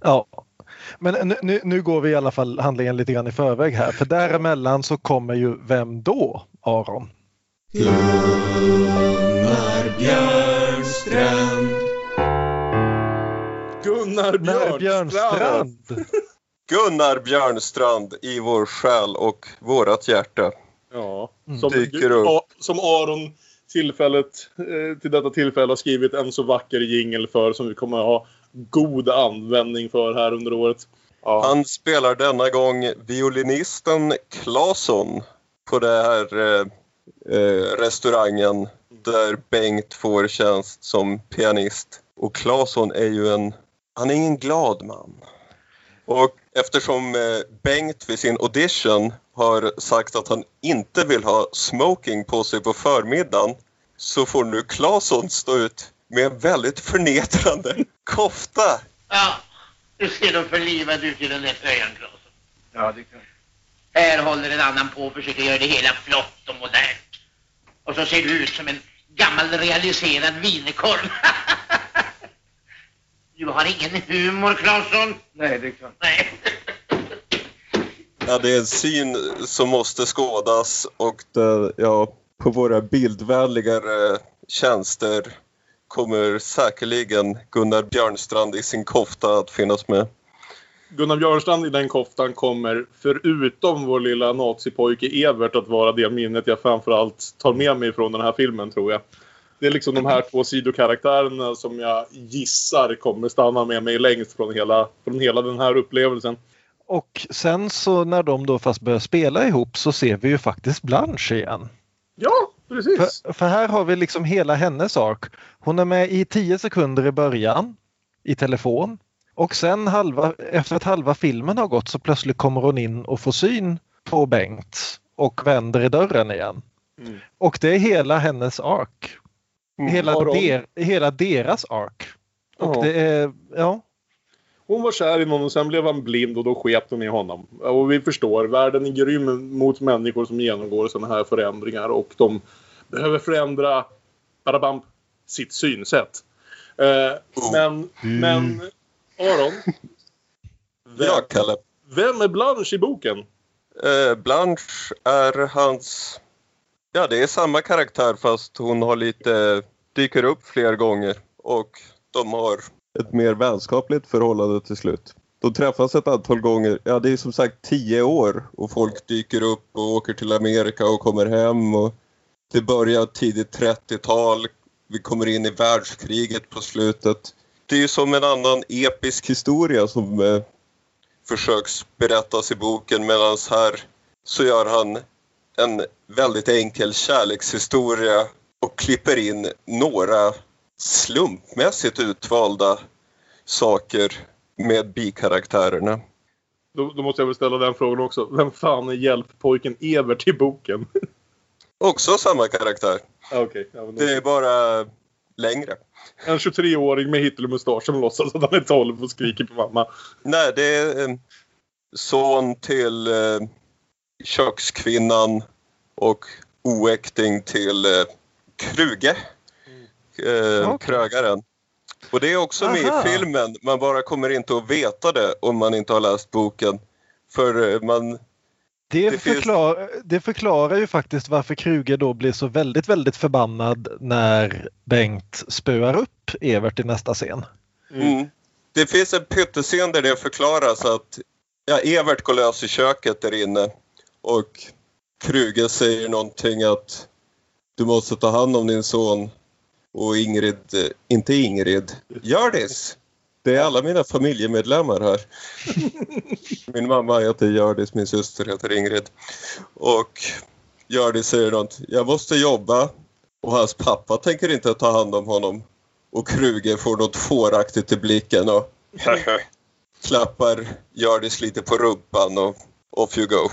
Ja. Men nu går vi i alla fall handlingen lite grann i förväg här. För däremellan så kommer ju vem då, Aron? Gunnar Björnstrand. Gunnar Björnstrand i vår själ och vårat hjärta. Ja, som Aron till detta tillfälle har skrivit en så vacker jingle för, som vi kommer att ha god användning för här under året. Ja. Han spelar denna gång violinisten Claesson på det här restaurangen där Bengt får tjänst som pianist. Och Claesson är ju han är ingen glad man. Och eftersom Bengt vid sin audition har sagt att han inte vill ha smoking på sig på förmiddagen, så får nu Claesson stå ut med en väldigt förnedrande kofta. Ja, du ser då förlivad ut i den där tröjan, Claesson. Ja, det kan. Här håller en annan på och försöker göra det hela flott och modernt. Och så ser du ut som en gammal realiserad vinekorv. Du har ingen humor, Claesson. Nej, det är klart. Nej. Ja, det är en syn som måste skådas, och det, ja, på våra bildvänligare tjänster kommer säkerligen Gunnar Björnstrand i sin kofta att finnas med. Gunnar Björnstrand i den koftan kommer, förutom vår lilla nazipojke Evert, att vara det minnet jag framförallt tar med mig från den här filmen, tror jag. Det är liksom de här två sidokaraktärerna som jag gissar kommer stanna med mig längst från hela den här upplevelsen. Och sen så när de då fast börjar spela ihop så ser vi ju faktiskt Blanche igen. Ja, precis. För här har vi liksom hela hennes ark. Hon är med i 10 sekunder i början i telefon. Och sen efter att halva filmen har gått så plötsligt kommer hon in och får syn på Bengt och vänder i dörren igen. Mm. Och det är hela hennes ark. Hela deras ark. Och ja. Det är, ja. Hon var kär i någon och sen blev han blind och då skepte hon i honom. Och vi förstår, världen är grym mot människor som genomgår sådana här förändringar. Och de behöver förändra sitt synsätt. Men Aron, vem är Blanche i boken? Blanche är hans... Ja, det är samma karaktär fast hon har lite dyker upp fler gånger och de har ett mer vänskapligt förhållande till slut. De träffas ett antal gånger. Ja, det är som sagt 10 år och folk dyker upp och åker till Amerika och kommer hem, och det börjar tidigt 30-tal. Vi kommer in i världskriget på slutet. Det är ju som en annan episk historia som försöks berättas i boken, medan här så gör han en väldigt enkel kärlekshistoria och klipper in några slumpmässigt utvalda saker med bikaraktärerna. Då måste jag väl ställa den frågan också. Vem fan är hjälppojken Evert i boken? Också samma karaktär. Okay, ja, men då... Det är bara längre. En 23-åring med Hitlermustasch som låtsas att han är 12 och skriker på mamma. Nej, det är en son till... kökskvinnan och oäkting till Kruge, krögaren. Och det är också med i filmen. Man bara kommer inte att veta det om man inte har läst boken. För man... Det förklarar ju faktiskt varför Kruge då blir så väldigt, väldigt förbannad när Bengt spöar upp Evert i nästa scen. Mm. Det finns en pyttescen där det förklaras att Evert går lös i köket där inne och Kruge säger någonting att du måste ta hand om din son, och Ingrid, Gördis. Det är alla mina familjemedlemmar här. Min mamma heter Gördis, min syster heter Ingrid, och Gördis säger något, jag måste jobba, och hans pappa tänker inte ta hand om honom, och Kruge får något fåraktigt i blicken och klappar Gördis lite på rumpan och off you go.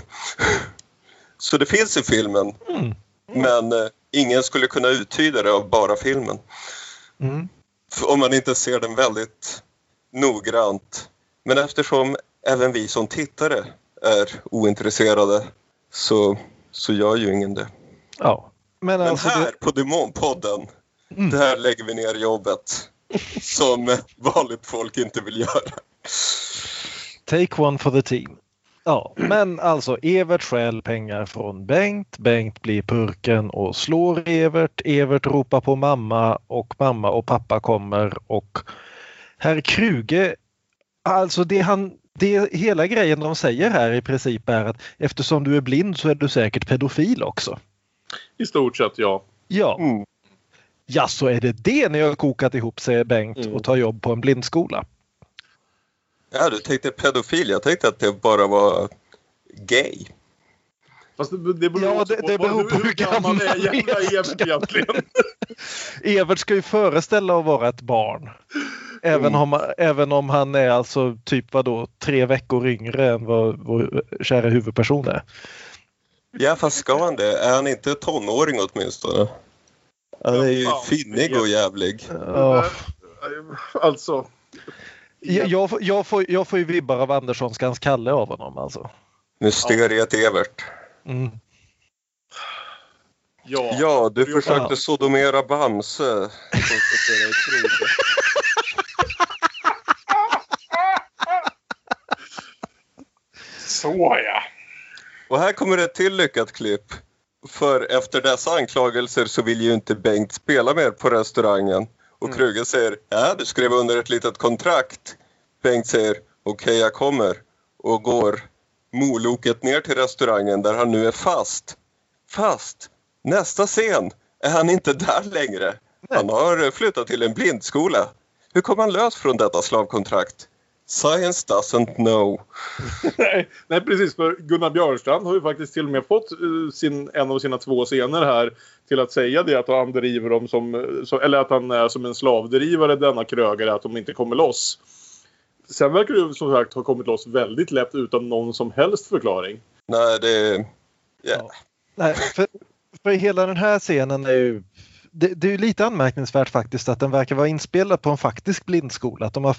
Så det finns i filmen. Mm. Men ingen skulle kunna uttyda det av bara filmen. Mm. Om man inte ser den väldigt noggrant. Men eftersom även vi som tittare är ointresserade så gör ju ingen det. Ja. Men alltså här på Demonpodden, där lägger vi ner jobbet som vanligt folk inte vill göra. Take one for the team. Ja, men alltså Evert stjäl pengar från Bengt. Bengt blir purken och slår Evert. Evert ropar på mamma och mamma och pappa kommer. Och herr Kruge, alltså det hela grejen de säger här i princip är att eftersom du är blind så är du säkert pedofil också. I stort sett, ja. Ja. Mm. Ja, så är det det ni har kokat ihop, säger Bengt, och tar jobb på en blindskola. Ja, du tänkte pedofil. Jag tänkte att det bara var gay. Fast det beror på hur gammal är jävla Evert egentligen. Evert ska ju föreställa att vara ett barn. Även om han är alltså typ 3 veckor yngre än vad vår kära huvudperson är. Ja, fast ska han det? Är han inte tonåring åtminstone? Han är ju finnig och jävlig. Ja. Alltså... Jag får ju vibbar av Anderssonskans Kalle av honom alltså. Mysteriet Evert. Mm. Ja, du försökte sodomera Bamse. Så ja. Och här kommer ett till lyckat klipp. För efter dessa anklagelser så vill ju inte Bengt spela mer på restaurangen. Och Kruger säger, ja du skrev under ett litet kontrakt. Bengt säger, okej, jag kommer. Och går moloket ner till restaurangen där han nu är fast. Fast nästa scen är han inte där längre. Han har flyttat till en blindskola. Hur kom han lös från detta slavkontrakt? Science doesn't know. Nej, precis, för Gunnar Björnstrand har ju faktiskt till och med fått en av sina 2 scener här till att säga det, att han driver dem eller att han är som en slavdrivare, denna krögare, att de inte kommer loss. Sen verkar det som sagt ha kommit loss väldigt lätt utan någon som helst förklaring. Nej, det... Yeah. Ja. Nej, för hela den här scenen är ju... Det är ju lite anmärkningsvärt faktiskt att den verkar vara inspelad på en faktisk blindskola. Att de har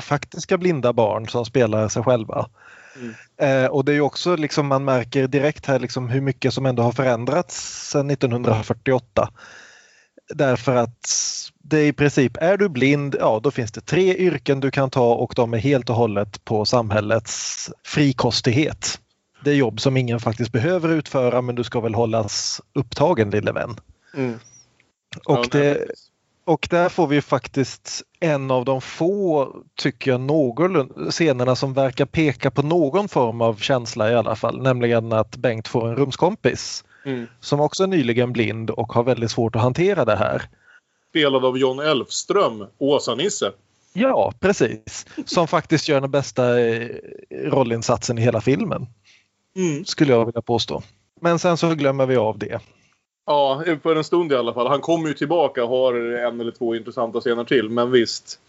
faktiska blinda barn som spelar sig själva. Mm. Och det är ju också liksom, man märker direkt här liksom hur mycket som ändå har förändrats sedan 1948. Därför att det i princip, är du blind, ja då finns det 3 yrken du kan ta och de är helt och hållet på samhällets frikostighet. Det är jobb som ingen faktiskt behöver utföra, men du ska väl hållas upptagen, lille vän. Mm. Och där får vi faktiskt en av de få, tycker jag, någon scenerna som verkar peka på någon form av känsla i alla fall. Nämligen att Bengt får en rumskompis som också är nyligen blind och har väldigt svårt att hantera det här. Spelad av John Elfström, Åsa Nisse. Ja, precis. Som faktiskt gör den bästa rollinsatsen i hela filmen. Mm. Skulle jag vilja påstå. Men sen så glömmer vi av det. Ja, för en stund i alla fall. Han kommer ju tillbaka och har 1 eller 2 intressanta scener till, men visst.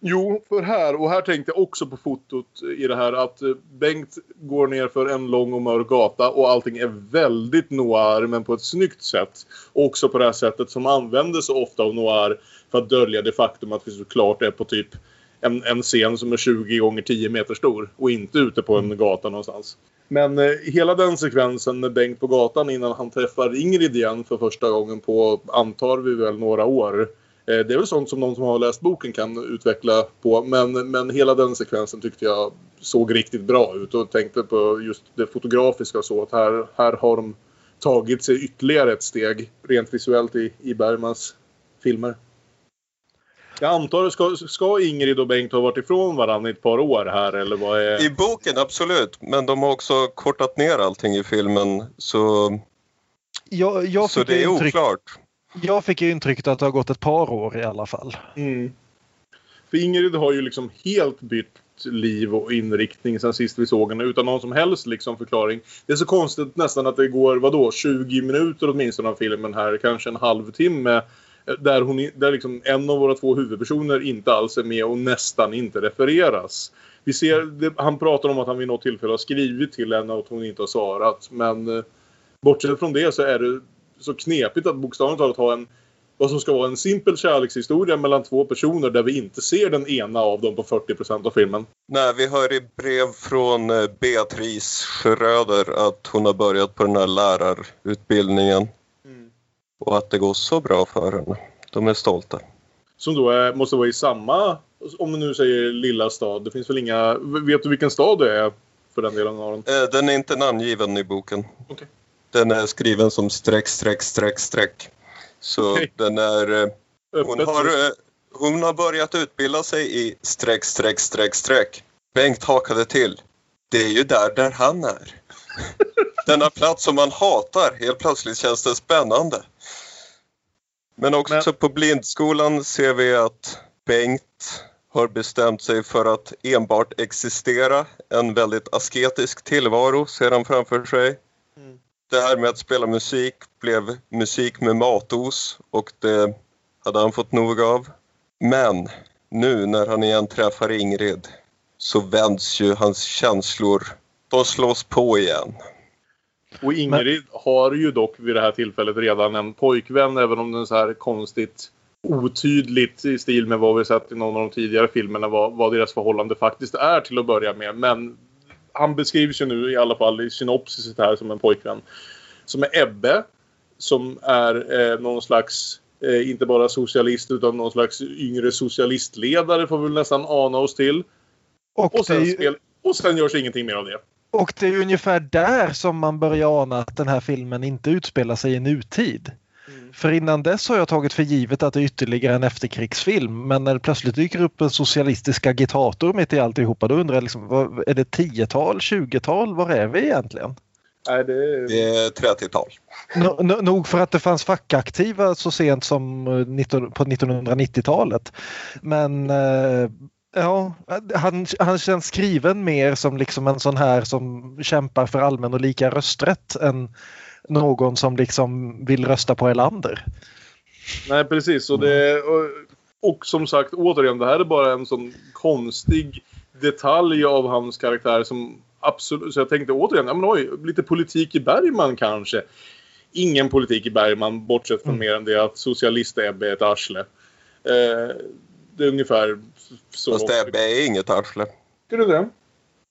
Jo, för här, och här tänkte jag också på fotot i det här, att Bengt går ner för en lång och mörk gata och allting är väldigt noir, men på ett snyggt sätt. Också på det här sättet som användes så ofta av noir för att dölja det faktum att vi såklart är på typ en scen som är 20x10 meter stor och inte ute på en gata någonstans. Men hela den sekvensen med Bengt på gatan innan han träffar Ingrid igen för första gången på, antar vi väl, några år. Det är väl sånt som någon som har läst boken kan utveckla på. Men hela den sekvensen tyckte jag såg riktigt bra ut. Och tänkte på just det fotografiska, så att här har de tagit sig ytterligare ett steg rent visuellt i Bergmans filmer. Jag antar, ska Ingrid och Bengt ha varit ifrån varandra i ett par år här, eller vad är... I boken, absolut. Men de har också kortat ner allting i filmen, så, så det är oklart. Jag fick ju intrycket att det har gått ett par år i alla fall. Mm. För Ingrid har ju liksom helt bytt liv och inriktning sen sist vi såg henne, utan någon som helst liksom förklaring. Det är så konstigt nästan att det går, 20 minuter åtminstone av filmen här, kanske en halvtimme, där liksom en av våra 2 huvudpersoner inte alls är med och nästan inte refereras. Vi ser, han pratar om att han vid något tillfälle har skrivit till henne och att hon inte har svarat. Men bortsett från det så är det så knepigt att bokstavligt talat ha vad som ska vara en simpel kärlekshistoria mellan 2 personer där vi inte ser den ena av dem på 40% av filmen. Nej, vi hör i brev från Beatrice Schröder att hon har börjat på den här lärarutbildningen. Och att det går så bra för henne. De är stolta. Som då måste vara i samma, om man nu säger lilla stad. Det finns väl inga, vet du vilken stad det är för den delen av den? Den är inte namngiven i boken. Okay. Den är skriven som .. Så okay. Den är, hon har börjat utbilda sig i ... Bengt hakade till. Det är ju där han är. Denna plats som man hatar, helt plötsligt känns det spännande. Men också på blindskolan ser vi att Bengt har bestämt sig för att enbart existera. En väldigt asketisk tillvaro ser han framför sig. Mm. Det här med att spela musik blev musik med matos och det hade han fått nog av. Men nu när han igen träffar Ingrid så vänds ju hans känslor. De slås på igen. Och Ingrid har ju dock vid det här tillfället redan en pojkvän, även om den så här konstigt otydligt i stil med vad vi sett i någon av de tidigare filmerna vad deras förhållande faktiskt är till att börja med. Men han beskrivs ju nu i alla fall i synopsiset här som en pojkvän som är Ebbe, som är någon slags inte bara socialist utan någon slags yngre socialistledare får vi nästan ana oss till. Och sen görs ingenting mer av det. Och det är ungefär där som man börjar ana att den här filmen inte utspelar sig i nutid. Mm. För innan dess har jag tagit för givet att det är ytterligare en efterkrigsfilm. Men när det plötsligt dyker upp en socialistisk agitator mitt i alltihopa, då undrar jag liksom, är det 10-tal, 20-tal? Var är vi egentligen? Nej, det är 30-tal. Nog för att det fanns fackaktiva så sent som på 1990-talet. Men... ja, han känns skriven mer som liksom en sån här som kämpar för allmän och lika rösträtt än någon som liksom vill rösta på Erlander. Nej, precis. Och som sagt, återigen, det här är bara en sån konstig detalj av hans karaktär som absolut... Så jag tänkte återigen, ja men oj, lite politik i Bergman kanske. Ingen politik i Bergman, bortsett från mer än det att socialist Ebbe är ett arsle. Det är ungefär så. Fast Ebbe är inget arsle. Tycker du det?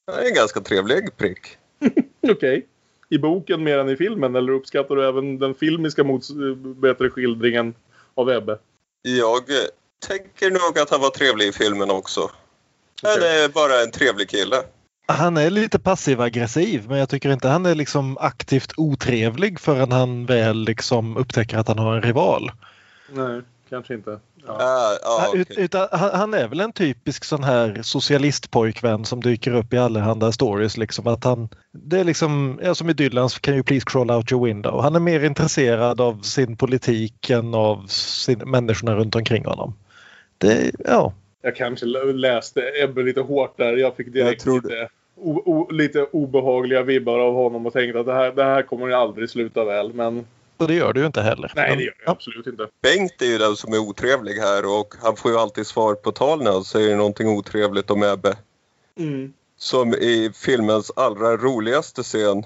Han är en ganska trevlig prick. Okej. Okay. I boken mer än i filmen? Eller uppskattar du även den filmiska bättre skildringen av Ebbe? Jag tänker nog att han var trevlig i filmen också. Okay. Det är bara en trevlig kille. Han är lite passiv-aggressiv. Men jag tycker inte han är liksom aktivt otrevlig förrän han väl liksom upptäcker att han har en rival. Nej, kanske inte. Okay. Utan, han är väl en typisk sån här socialistpojkvän som dyker upp i allehanda stories liksom, att han, det är liksom som i Dylans Can You Please Crawl Out Your Window. Han är mer intresserad av sin politik än av människorna runt omkring honom. Jag kanske läste Ebbe lite hårt där. Jag fick direkt lite obehagliga vibbar av honom och tänkte att det här kommer aldrig sluta väl, men... Och det gör du ju inte heller. Nej, det gör jag absolut inte. Bengt är ju den som är otrevlig här och han får ju alltid svar på tal när han säger någonting otrevligt om Ebbe. Mm. Som i filmens allra roligaste scen.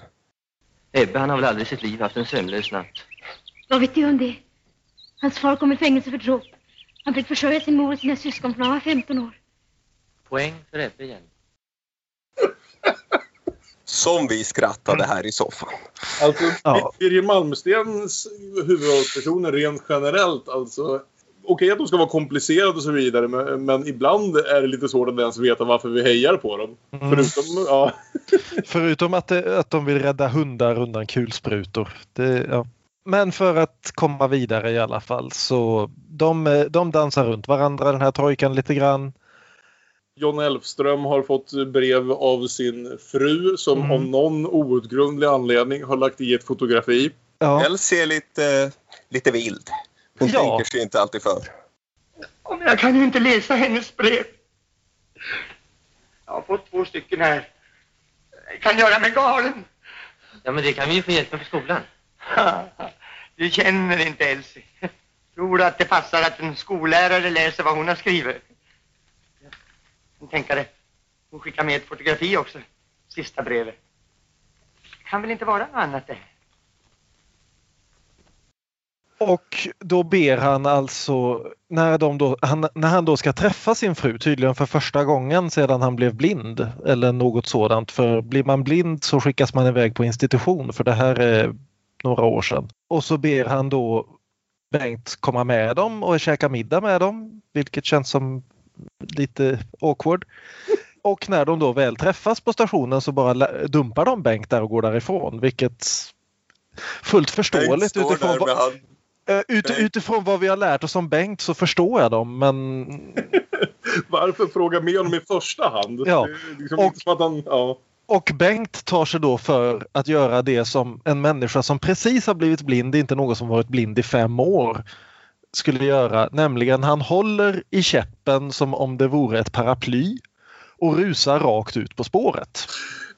Ebbe, han har väl aldrig i sitt liv haft en sömnlös natt. Vad vet du om det? Hans far kom i fängelse för dråp. Han fick försörja sin mor och sina syskon från han var 15 år. Poäng för Ebbe igen. Som vi skrattade här i soffan. Alltså, Birger Malmstens huvudpersoner rent generellt. Alltså, okej att de ska vara komplicerade och så vidare. Men ibland är det lite svårt att ens veta varför vi hejar på dem. Mm. Förutom att de vill rädda hundar undan kulsprutor. Men för att komma vidare i alla fall. Så de dansar runt varandra, den här trojkan lite grann. John Elfström har fått brev av sin fru som av någon outgrundlig anledning har lagt i ett fotografi. Ja. Elle ser lite vild. Hon tänker sig inte alltid för. Jag kan ju inte läsa hennes brev. Jag har fått 2 stycken här. Jag kan göra mig galen. Ja, men det kan vi ju få hjälp med på skolan. Du känner inte Elsie. Tror du att det passar att en skollärare läser vad hon har skrivit? Hon skickar med ett fotografi också. Sista brevet. Det kan väl inte vara något annat det. Och då ber han alltså, när han då ska träffa sin fru, tydligen för första gången sedan han blev blind eller något sådant. För blir man blind så skickas man iväg på institution, för det här är några år sedan. Och så ber han då Bengt komma med dem och käka middag med dem, vilket känns som lite awkward. Och när de då väl träffas på stationen så bara dumpar de Bengt där och går därifrån, vilket fullt förståeligt utifrån vad vi har lärt oss om Bengt, så förstår jag dem, men varför fråga med honom i första hand? Ja. Liksom och Bengt tar sig då för att göra det som en människa som precis har blivit blind, inte någon som varit blind i 5 år, skulle göra, nämligen han håller i käppen som om det vore ett paraply och rusar rakt ut på spåret.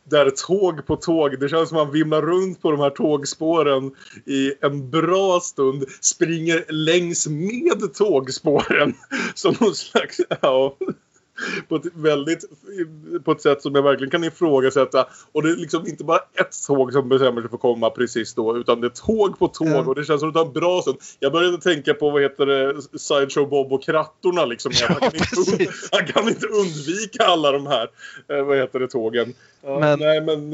Där tåg på tåg. Det känns som man vimlar runt på de här tågspåren i en bra stund. Springer längs med tågspåren. Som någon slags... Ja, på ett sätt som jag verkligen kan ifrågasätta. Och det är liksom inte bara ett tåg som bestämmer sig för att komma precis då. Utan det är tåg på tåg. Mm. Och det känns som att det tar en bra stund. Jag började tänka på, vad heter det? Sideshow Bob och krattorna liksom. Ja, han kan inte undvika alla de här, vad heter det, tågen. Men... Nej, men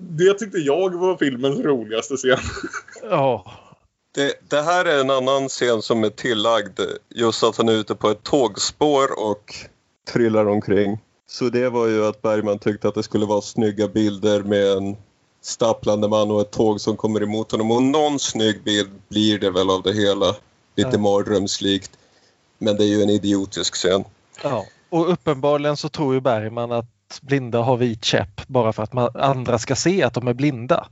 det tyckte jag var filmens roligaste scen. Ja. Det här är en annan scen som är tillagd. Just att han är ute på ett tågspår och trillar omkring. Så det var ju att Bergman tyckte att det skulle vara snygga bilder med en stapplande man och ett tåg som kommer emot honom. Och någon snygg bild blir det väl av det hela. Lite mardrömslikt. Men det är ju en idiotisk scen. Ja, och uppenbarligen så tror ju Bergman att blinda har vit käpp bara för att andra ska se att de är blinda.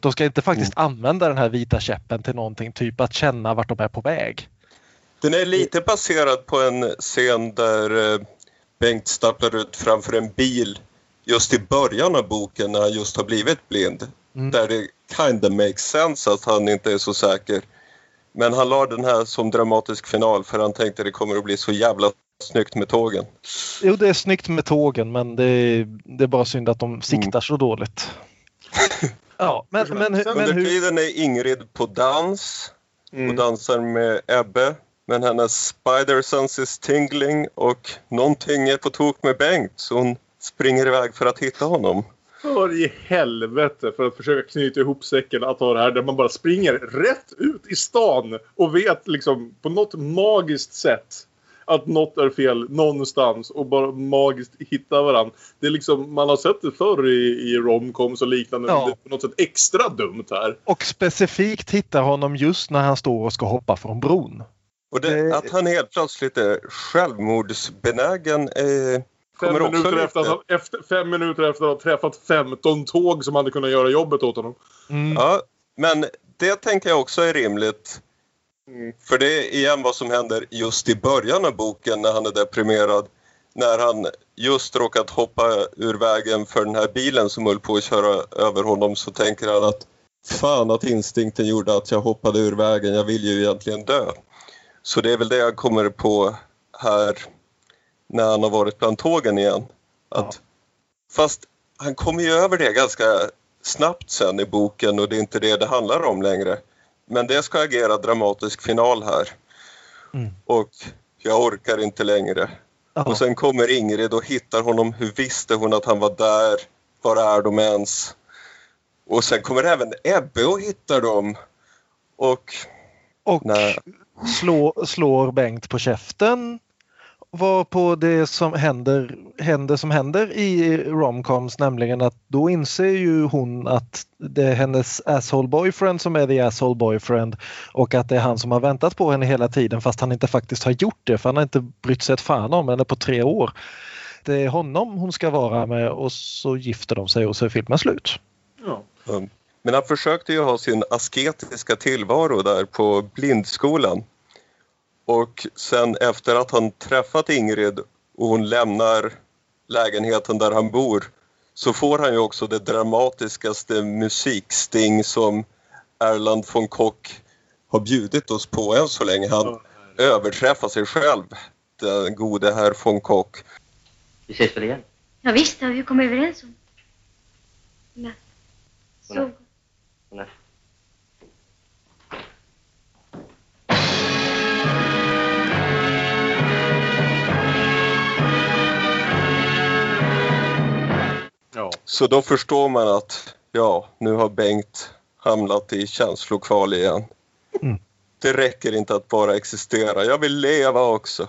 De ska inte faktiskt använda den här vita käppen till någonting, typ att känna vart de är på väg. Den är lite baserad på en scen där Bengt stapplar ut framför en bil just i början av boken när han just har blivit blind. Mm. Där det kind of makes sense att han inte är så säker. Men han la den här som dramatisk final för han tänkte att det kommer att bli så jävla snyggt med tågen. Jo, det är snyggt med tågen, men det är bara synd att de siktar så dåligt. Ja, men hur... tiden är Ingrid på dans och dansar med Ebbe. Men hennes spider senses tingling och någonting är på tok med Bengt, så hon springer iväg för att hitta honom. För i helvete, för att försöka knyta ihop säcken att ha det här där man bara springer rätt ut i stan och vet liksom på något magiskt sätt att något är fel någonstans och bara magiskt hitta varandra. Det är liksom, man har sett det förr i romcoms och liknande, men det är på något sätt extra dumt här. Och specifikt hitta honom just när han står och ska hoppa från bron. Och att han helt plötsligt är självmordsbenägen fem minuter efter att ha träffat 15 tåg som hade kunnat göra jobbet åt honom. Mm. Ja, men det tänker jag också är rimligt. Mm. För det är igen vad som händer just i början av boken när han är deprimerad. När han just råkat hoppa ur vägen för den här bilen som höll på att köra över honom, så tänker han att fan att instinkten gjorde att jag hoppade ur vägen. Jag vill ju egentligen dö. Så det är väl det jag kommer på här när han har varit bland tågen igen. Att, fast han kommer ju över det ganska snabbt sen i boken och det är inte det det handlar om längre. Men det ska agera dramatisk final här. Mm. Och jag orkar inte längre. Aha. Och sen kommer Ingrid och hittar honom. Hur visste hon att han var där? Var är de ens? Och sen kommer även Ebbe och hittar dem. Och slår Bengt på käften, varpå det som händer i romcoms, nämligen att då inser ju hon att det är hennes asshole boyfriend som är the asshole boyfriend och att det är han som har väntat på henne hela tiden fast han inte faktiskt har gjort det, för han har inte brytt sig ett fan om henne på 3 år. Det är honom hon ska vara med och så gifter de sig och så är filmen slut. Ja. Men han försökte ju ha sin asketiska tillvaro där på blindskolan. Och sen efter att han träffat Ingrid och hon lämnar lägenheten där han bor, så får han ju också det dramatiskaste musiksting som Erland von Koch har bjudit oss på än så länge. Han överträffar sig själv, den gode herr von Koch. Vi ses väl igen? Ja visst, det har vi ju kommit överens om. Nej. Så... Nej. Ja. Så då förstår man att nu har Bengt hamnat i känslokval igen. Mm. Det räcker inte att bara existera. Jag vill leva också.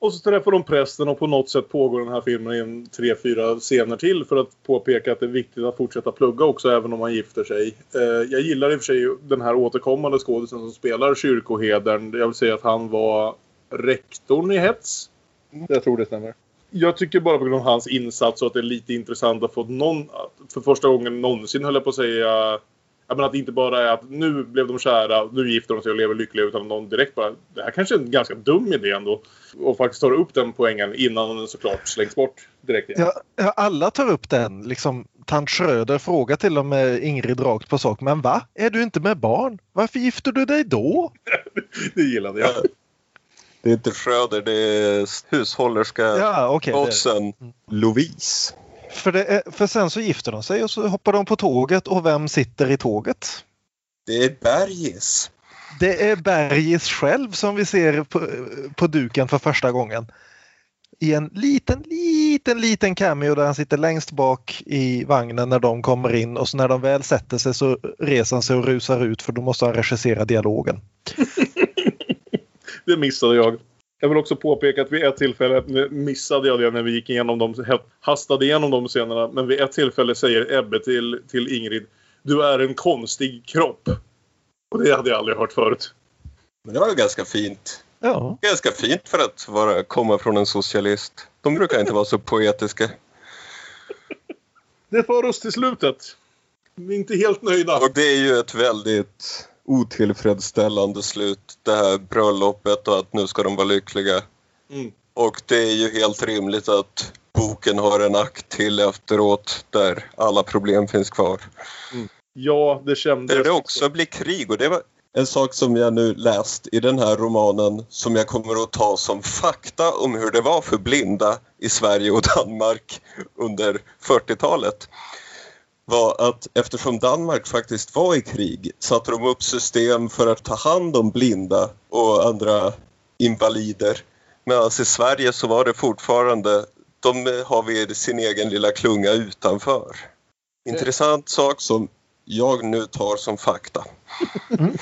Och så träffar de prästen och på något sätt pågår den här filmen i en 3-4 scener till för att påpeka att det är viktigt att fortsätta plugga också även om man gifter sig. Jag gillar i och för sig den här återkommande skådespelaren som spelar kyrkohedern. Jag vill säga att han var rektorn i Hets. Jag tror det stämmer. Jag tycker bara på grund av hans insats och att det är lite intressant att få någon, för första gången någonsin höll jag på att säga... Jag menar att det inte bara är att nu blev de kära, nu gifter de sig och lever lyckliga, utan någon direkt bara, det här kanske är en ganska dum idé ändå. Och faktiskt tar upp den poängen innan den såklart slängs bort direkt igen. Ja, alla tar upp den. Liksom, tant Schröder frågar till och med Ingrid rakt på sak. Men va? Är du inte med barn? Varför gifter du dig då? Det gillade jag. Det är inte Schröder, det är hushållerska. Ja, okej. Okay, och sen Lovise. För sen så gifter de sig och så hoppar de på tåget. Och vem sitter i tåget? Det är Bergis. Det är Bergis själv som vi ser på duken för första gången. I en liten cameo där han sitter längst bak i vagnen när de kommer in. Och så när de väl sätter sig så reser han sig och rusar ut för då måste han regissera dialogen. Det missade jag. Jag vill också påpeka att vid ett tillfälle missade jag det när vi gick igenom dem, hastade igenom de scenerna, men vid ett tillfälle säger Ebbe till Ingrid, du är en konstig kropp. Och det hade jag aldrig hört förut. Men det var ju ganska fint. Ja. Ganska fint för att komma från en socialist. De brukar inte vara så poetiska. Det för oss till slutet. Vi är inte helt nöjda. Och det är ju ett väldigt... otillfredsställande slut, det här bröllopet och att nu ska de vara lyckliga. Mm. Och det är ju helt rimligt att boken har en akt till efteråt där alla problem finns kvar. Mm. Ja, det kändes. Det också blir krig och det var en sak som jag nu läst i den här romanen som jag kommer att ta som fakta om hur det var för blinda i Sverige och Danmark under 40-talet. Var att eftersom Danmark faktiskt var i krig satte de upp system för att ta hand om blinda och andra invalider. Men alltså i Sverige så var det fortfarande, de har vid sin egen lilla klunga utanför. Intressant sak som jag nu tar som fakta. Mm.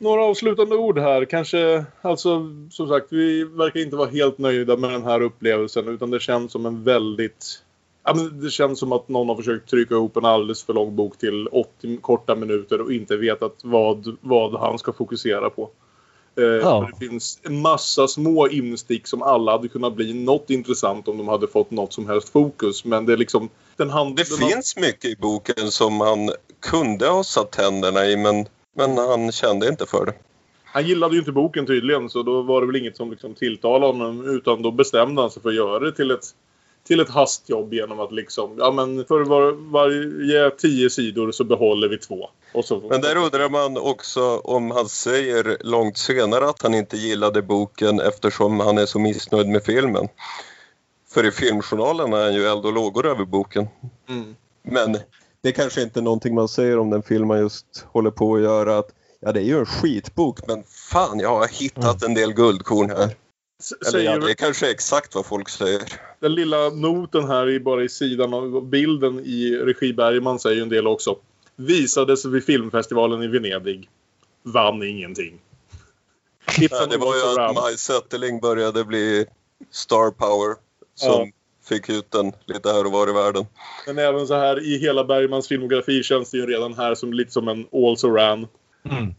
Några avslutande ord här. Kanske, alltså som sagt, vi verkar inte vara helt nöjda med den här upplevelsen utan det känns som en väldigt... Ja, men det känns som att någon har försökt trycka ihop en alldeles för lång bok till 80 korta minuter och inte vetat vad han ska fokusera på. Ja. Det finns en massa små instick som alla hade kunnat bli något intressant om de hade fått något som helst fokus. Men det är liksom... finns mycket i boken som han kunde ha satt tänderna i men han kände inte för det. Han gillade ju inte boken tydligen så då var det väl inget som liksom tilltalade honom utan då bestämde han sig för att göra det till ett hastjobb genom att liksom, ja men för varje 10 sidor så behåller vi 2. Och så... Men där undrar man också om han säger långt senare att han inte gillade boken eftersom han är så missnöjd med filmen. För i filmjournalen är han ju eld och lågor över boken. Mm. Men det kanske inte är någonting man säger om den film man just håller på att göra. Att, ja det är ju en skitbok men fan jag har hittat en del guldkorn här. Eller, det är kanske exakt vad folk säger. Den lilla noten här är bara i sidan av bilden i regi Bergman säger ju en del också. Visades vid filmfestivalen i Venedig. Vann ingenting. Ja, det var ju att Mai Zetterling började bli star power som fick ut den lite här och var i världen. Men även så här i hela Bergmans filmografi känns det ju redan här som lite som en also-ran. Mm.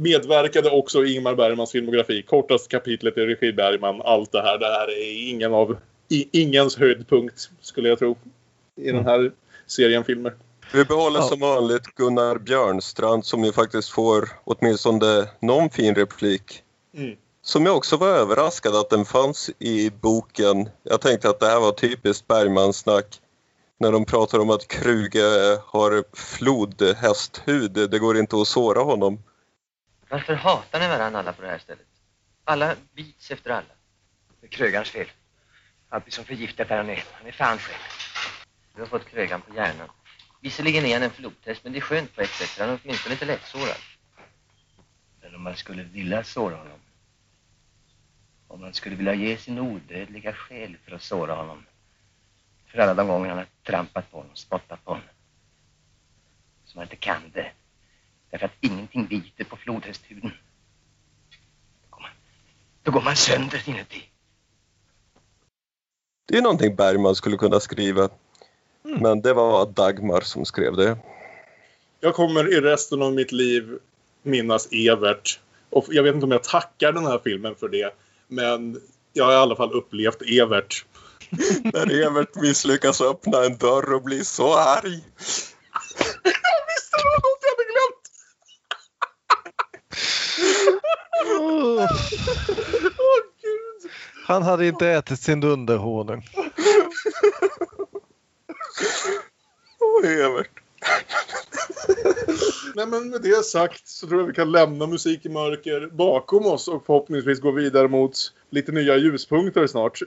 Medverkade också i Ingmar Bergmans filmografi. Kortaste kapitlet i regi Bergman. Allt det här, är ingens höjdpunkt skulle jag tro i den här serien filmer. Vi behåller som vanligt Gunnar Björnstrand som ju faktiskt får åtminstone någon fin replik. Mm. Som jag också var överraskad att den fanns i boken. Jag tänkte att det här var typiskt Bergmans snack. När de pratar om att Kruge har flodhästhud, det går inte att såra honom. Varför hatar ni varandra alla på det här stället? Alla bits efter alla. Det är Krögans fel. Allt som förgiftat där han är fan själv. Du har fått Krögan på hjärnan. Visserligen är han en flodhäst, men det är skönt på ett sätt. Han är åtminstone inte lättsårad. Men om man skulle vilja såra honom. Om man skulle vilja ge sin odödliga själ för att såra honom. För alla de gånger han har trampat på honom, spottat på honom. Som han inte kan det. Därför att ingenting biter på flodhästhuden. Då går man sönder inuti. Det är någonting Bergman skulle kunna skriva. Mm. Men det var Dagmar som skrev det. Jag kommer i resten av mitt liv minnas Evert. Och jag vet inte om jag tackar den här filmen för det. Men jag har i alla fall upplevt Evert. När Evert misslyckas öppna en dörr och blir så arg. Jag visste något jag hade glömt. Åh, Gud. Han hade inte ätit sin dunderhonung. Åh, Evert. Nej, men med det sagt så tror jag vi kan lämna Musik i mörker bakom oss och förhoppningsvis gå vidare mot lite nya ljuspunkter snart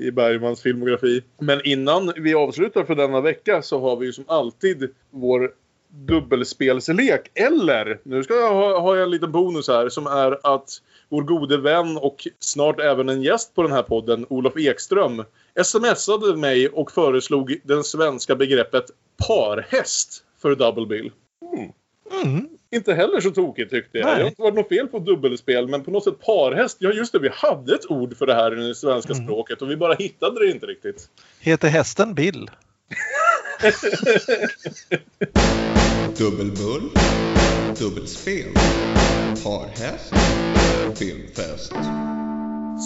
i Bergmans filmografi. Men innan vi avslutar för denna vecka så har vi ju som alltid vår dubbelspelslek. Eller, nu ska jag ha en liten bonus här, som är att vår gode vän och snart även en gäst på den här podden, Olof Ekström, smsade mig och föreslog den svenska begreppet parhäst för double bill. Mm. Mm. Inte heller så tokigt tyckte jag. Nej. Jag har inte varit något fel på dubbelspel, men på något sätt parhäst, ja just det, vi hade ett ord för det här i det svenska språket och vi bara hittade det inte riktigt. Heter hästen Bill? Dubbelbull, dubbelspel, parhäst, filmfest.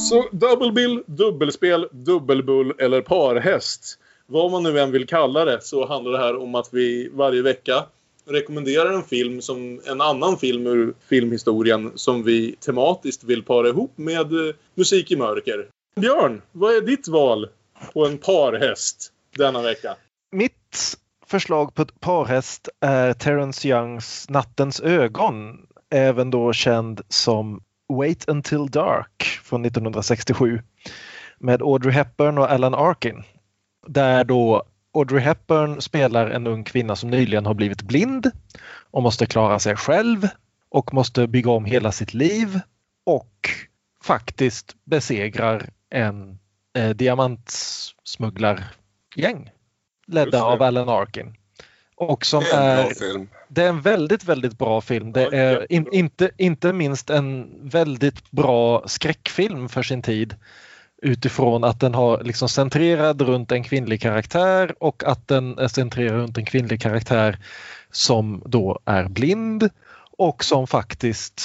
Så double bill, dubbelspel, dubbelbull eller parhäst, vad man nu än vill kalla det, så handlar det här om att vi varje vecka rekommenderar en film som en annan film ur filmhistorien som vi tematiskt vill para ihop med Musik i mörker. Björn, vad är ditt val på en parhäst denna vecka? Mitt förslag på ett parhäst är Terence Youngs Nattens ögon, även då känd som Wait Until Dark från 1967 med Audrey Hepburn och Alan Arkin. Där då Audrey Hepburn spelar en ung kvinna som nyligen har blivit blind och måste klara sig själv och måste bygga om hela sitt liv och faktiskt besegrar en diamantsmugglargäng ledda av Alan Arkin. Och som det är en väldigt, väldigt bra film. Det är inte minst en väldigt bra skräckfilm för sin tid. Utifrån att den har liksom centrerad runt en kvinnlig karaktär och att den är centrerad runt en kvinnlig karaktär som då är blind och som faktiskt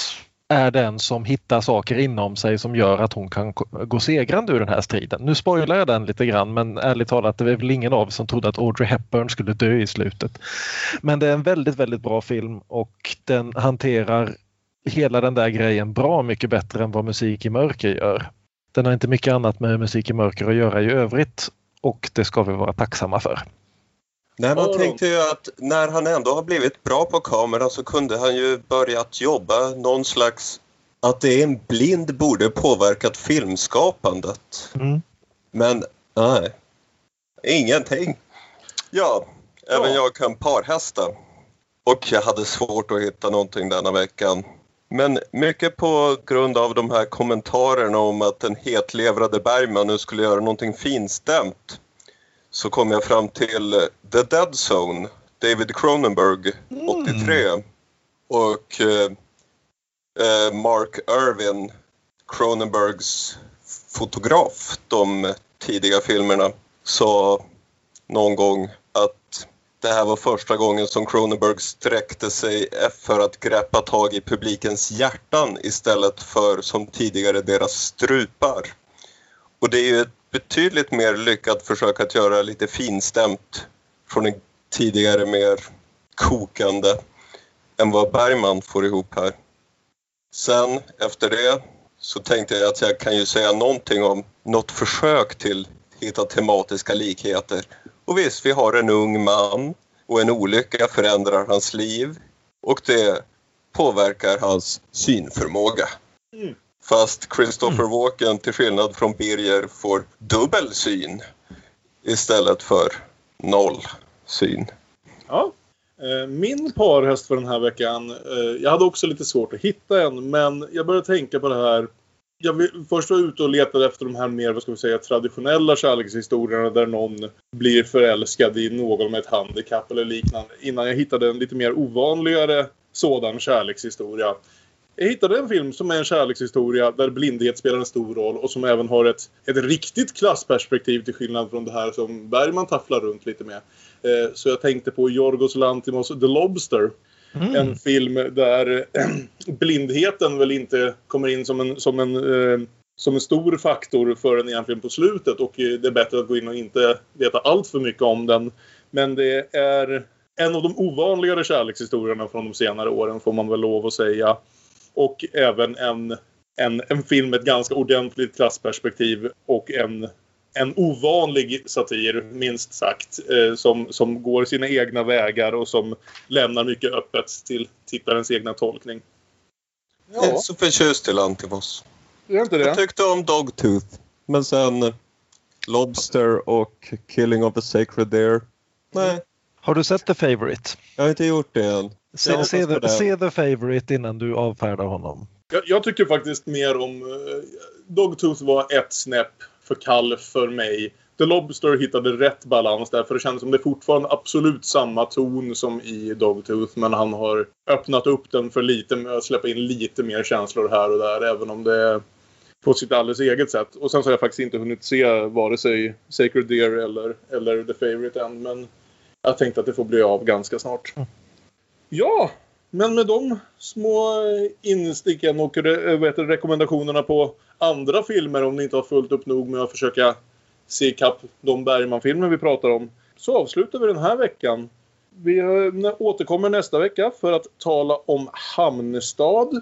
är den som hittar saker inom sig som gör att hon kan gå segrande ur den här striden. Nu spoilar jag den lite grann, men ärligt talat, det var väl ingen av som trodde att Audrey Hepburn skulle dö i slutet. Men det är en väldigt, väldigt bra film och den hanterar hela den där grejen bra mycket bättre än vad Musik i mörker gör. Den har inte mycket annat med Musik i mörker att göra i övrigt och det ska vi vara tacksamma för. Nej, man tänkte ju att när han ändå har blivit bra på kameran så kunde han ju börjat jobba någon slags, att det är en blind borde påverkat filmskapandet. Mm. Men nej, ingenting. Ja, även jag kan parhästa. Och jag hade svårt att hitta någonting denna veckan. Men mycket på grund av de här kommentarerna om att den hetlevrade Bergman nu skulle göra någonting finstämt så kom jag fram till The Dead Zone, David Cronenberg, 83. Och Mark Irvin, Cronenbergs fotograf, de tidiga filmerna, sa någon gång att det här var första gången som Cronenberg sträckte sig för att greppa tag i publikens hjärtan istället för som tidigare deras strupar. Och det är ju ett betydligt mer lyckat försök att göra lite finstämt från en tidigare mer kokande än vad Bergman får ihop här. Sen efter det så tänkte jag att jag kan ju säga någonting om något försök till att hitta tematiska likheter. Och visst, vi har en ung man och en olycka förändrar hans liv och det påverkar hans synförmåga. Mm. Fast Christopher Walken till skillnad från Birger får dubbel syn istället för noll syn. Ja, min parhäst för den här veckan, jag hade också lite svårt att hitta en, men jag började tänka på det här. Först var jag ute och letade efter de här mer, vad ska vi säga, traditionella kärlekshistorierna där någon blir förälskad i någon med ett handikapp eller liknande. Innan jag hittade en lite mer ovanligare sådan kärlekshistoria. Jag hittade en film som är en kärlekshistoria där blindhet spelar en stor roll och som även har ett riktigt klassperspektiv till skillnad från det här som Bergman tafflar runt lite med. Så jag tänkte på Yorgos Lanthimos The Lobster. Mm. En film där blindheten väl inte kommer in som en stor faktor för den egentligen på slutet. Och det är bättre att gå in och inte veta allt för mycket om den. Men det är en av de ovanligare kärlekshistorierna från de senare åren får man väl lov att säga. Och även en film med ett ganska ordentligt klassperspektiv och en ovanlig satir, minst sagt, som går sina egna vägar och som lämnar mycket öppet till tittarens egna tolkning. Jag är så förtjust i Lanthimos. Jag tyckte om Dogtooth, men sen Lobster och Killing of the Sacred Deer. Nej. Har du sett The Favorite? Jag har inte gjort det än. Se The Favorite innan du avfärdar honom. Jag tycker faktiskt mer om... Dogtooth var ett snäpp för kall för mig. The Lobster hittade rätt balans där, för det känns som det fortfarande absolut samma ton som i Dogtooth, men han har öppnat upp den för lite med att släppa in lite mer känslor här och där, även om det är på sitt alldeles eget sätt. Och sen så har jag faktiskt inte hunnit se vare sig Sacred Deer eller The Favorite än, men jag tänkte att det får bli av ganska snart. Mm. Ja, men med de små insticken och rekommendationerna på andra filmer, om ni inte har fullt upp nog med att försöka se kapp de Bergman-filmer vi pratar om, så avslutar vi den här veckan. Vi återkommer nästa vecka för att tala om Hamnestad.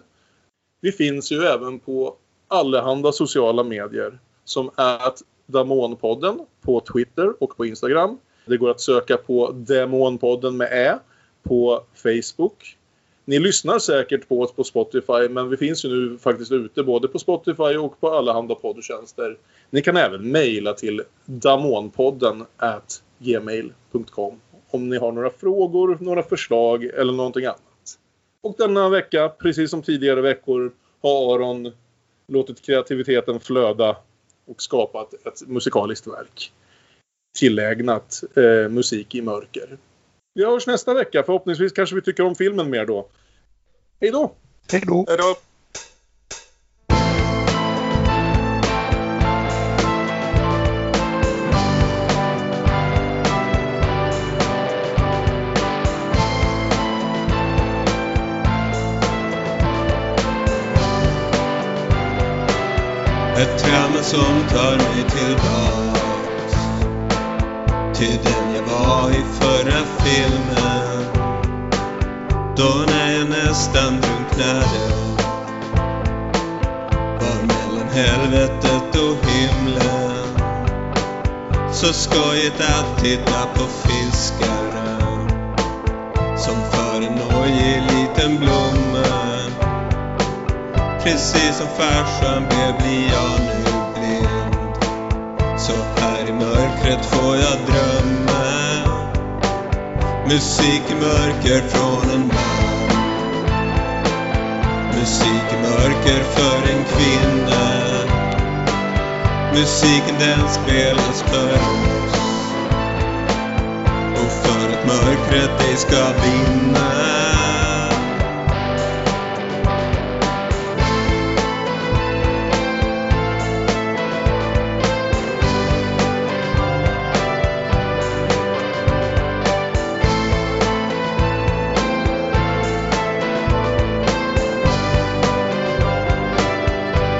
Vi finns ju även på allehanda sociala medier som är Demonpodden på Twitter och på Instagram. Det går att söka på Demonpodden med Ä på Facebook. Ni lyssnar säkert på oss på Spotify, men vi finns ju nu faktiskt ute både på Spotify och på allehanda poddtjänster. Ni kan även mejla till damonpodden@gmail.com om ni har några frågor, några förslag eller någonting annat. Och denna vecka, precis som tidigare veckor, har Aron låtit kreativiteten flöda och skapat ett musikaliskt verk tillägnat musik i mörker. Vi hörs nästa vecka. Förhoppningsvis kanske vi tycker om filmen mer då. Hej då! Hej då! Hej då! Ett träne som tar mig tillbaks till den jag var i förra filmen, då när jag nästan drunknade var mellan helvetet och himlen. Så skojigt att titta på fiskare som för en nojig liten blomma. Precis som farsan blir jag nu blind, så här i mörkret får jag drömma. Musik i mörker från en man, musik i mörker för en kvinna. Musiken den spelas för oss och för att mörkret dig ska vinna.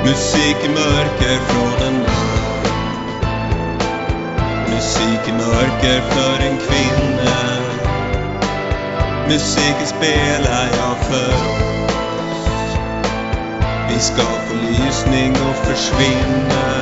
Musik i mörker från en man, musik i mörker för en kvinna. Musiken spelar jag för oss, vi ska få lysning och försvinna.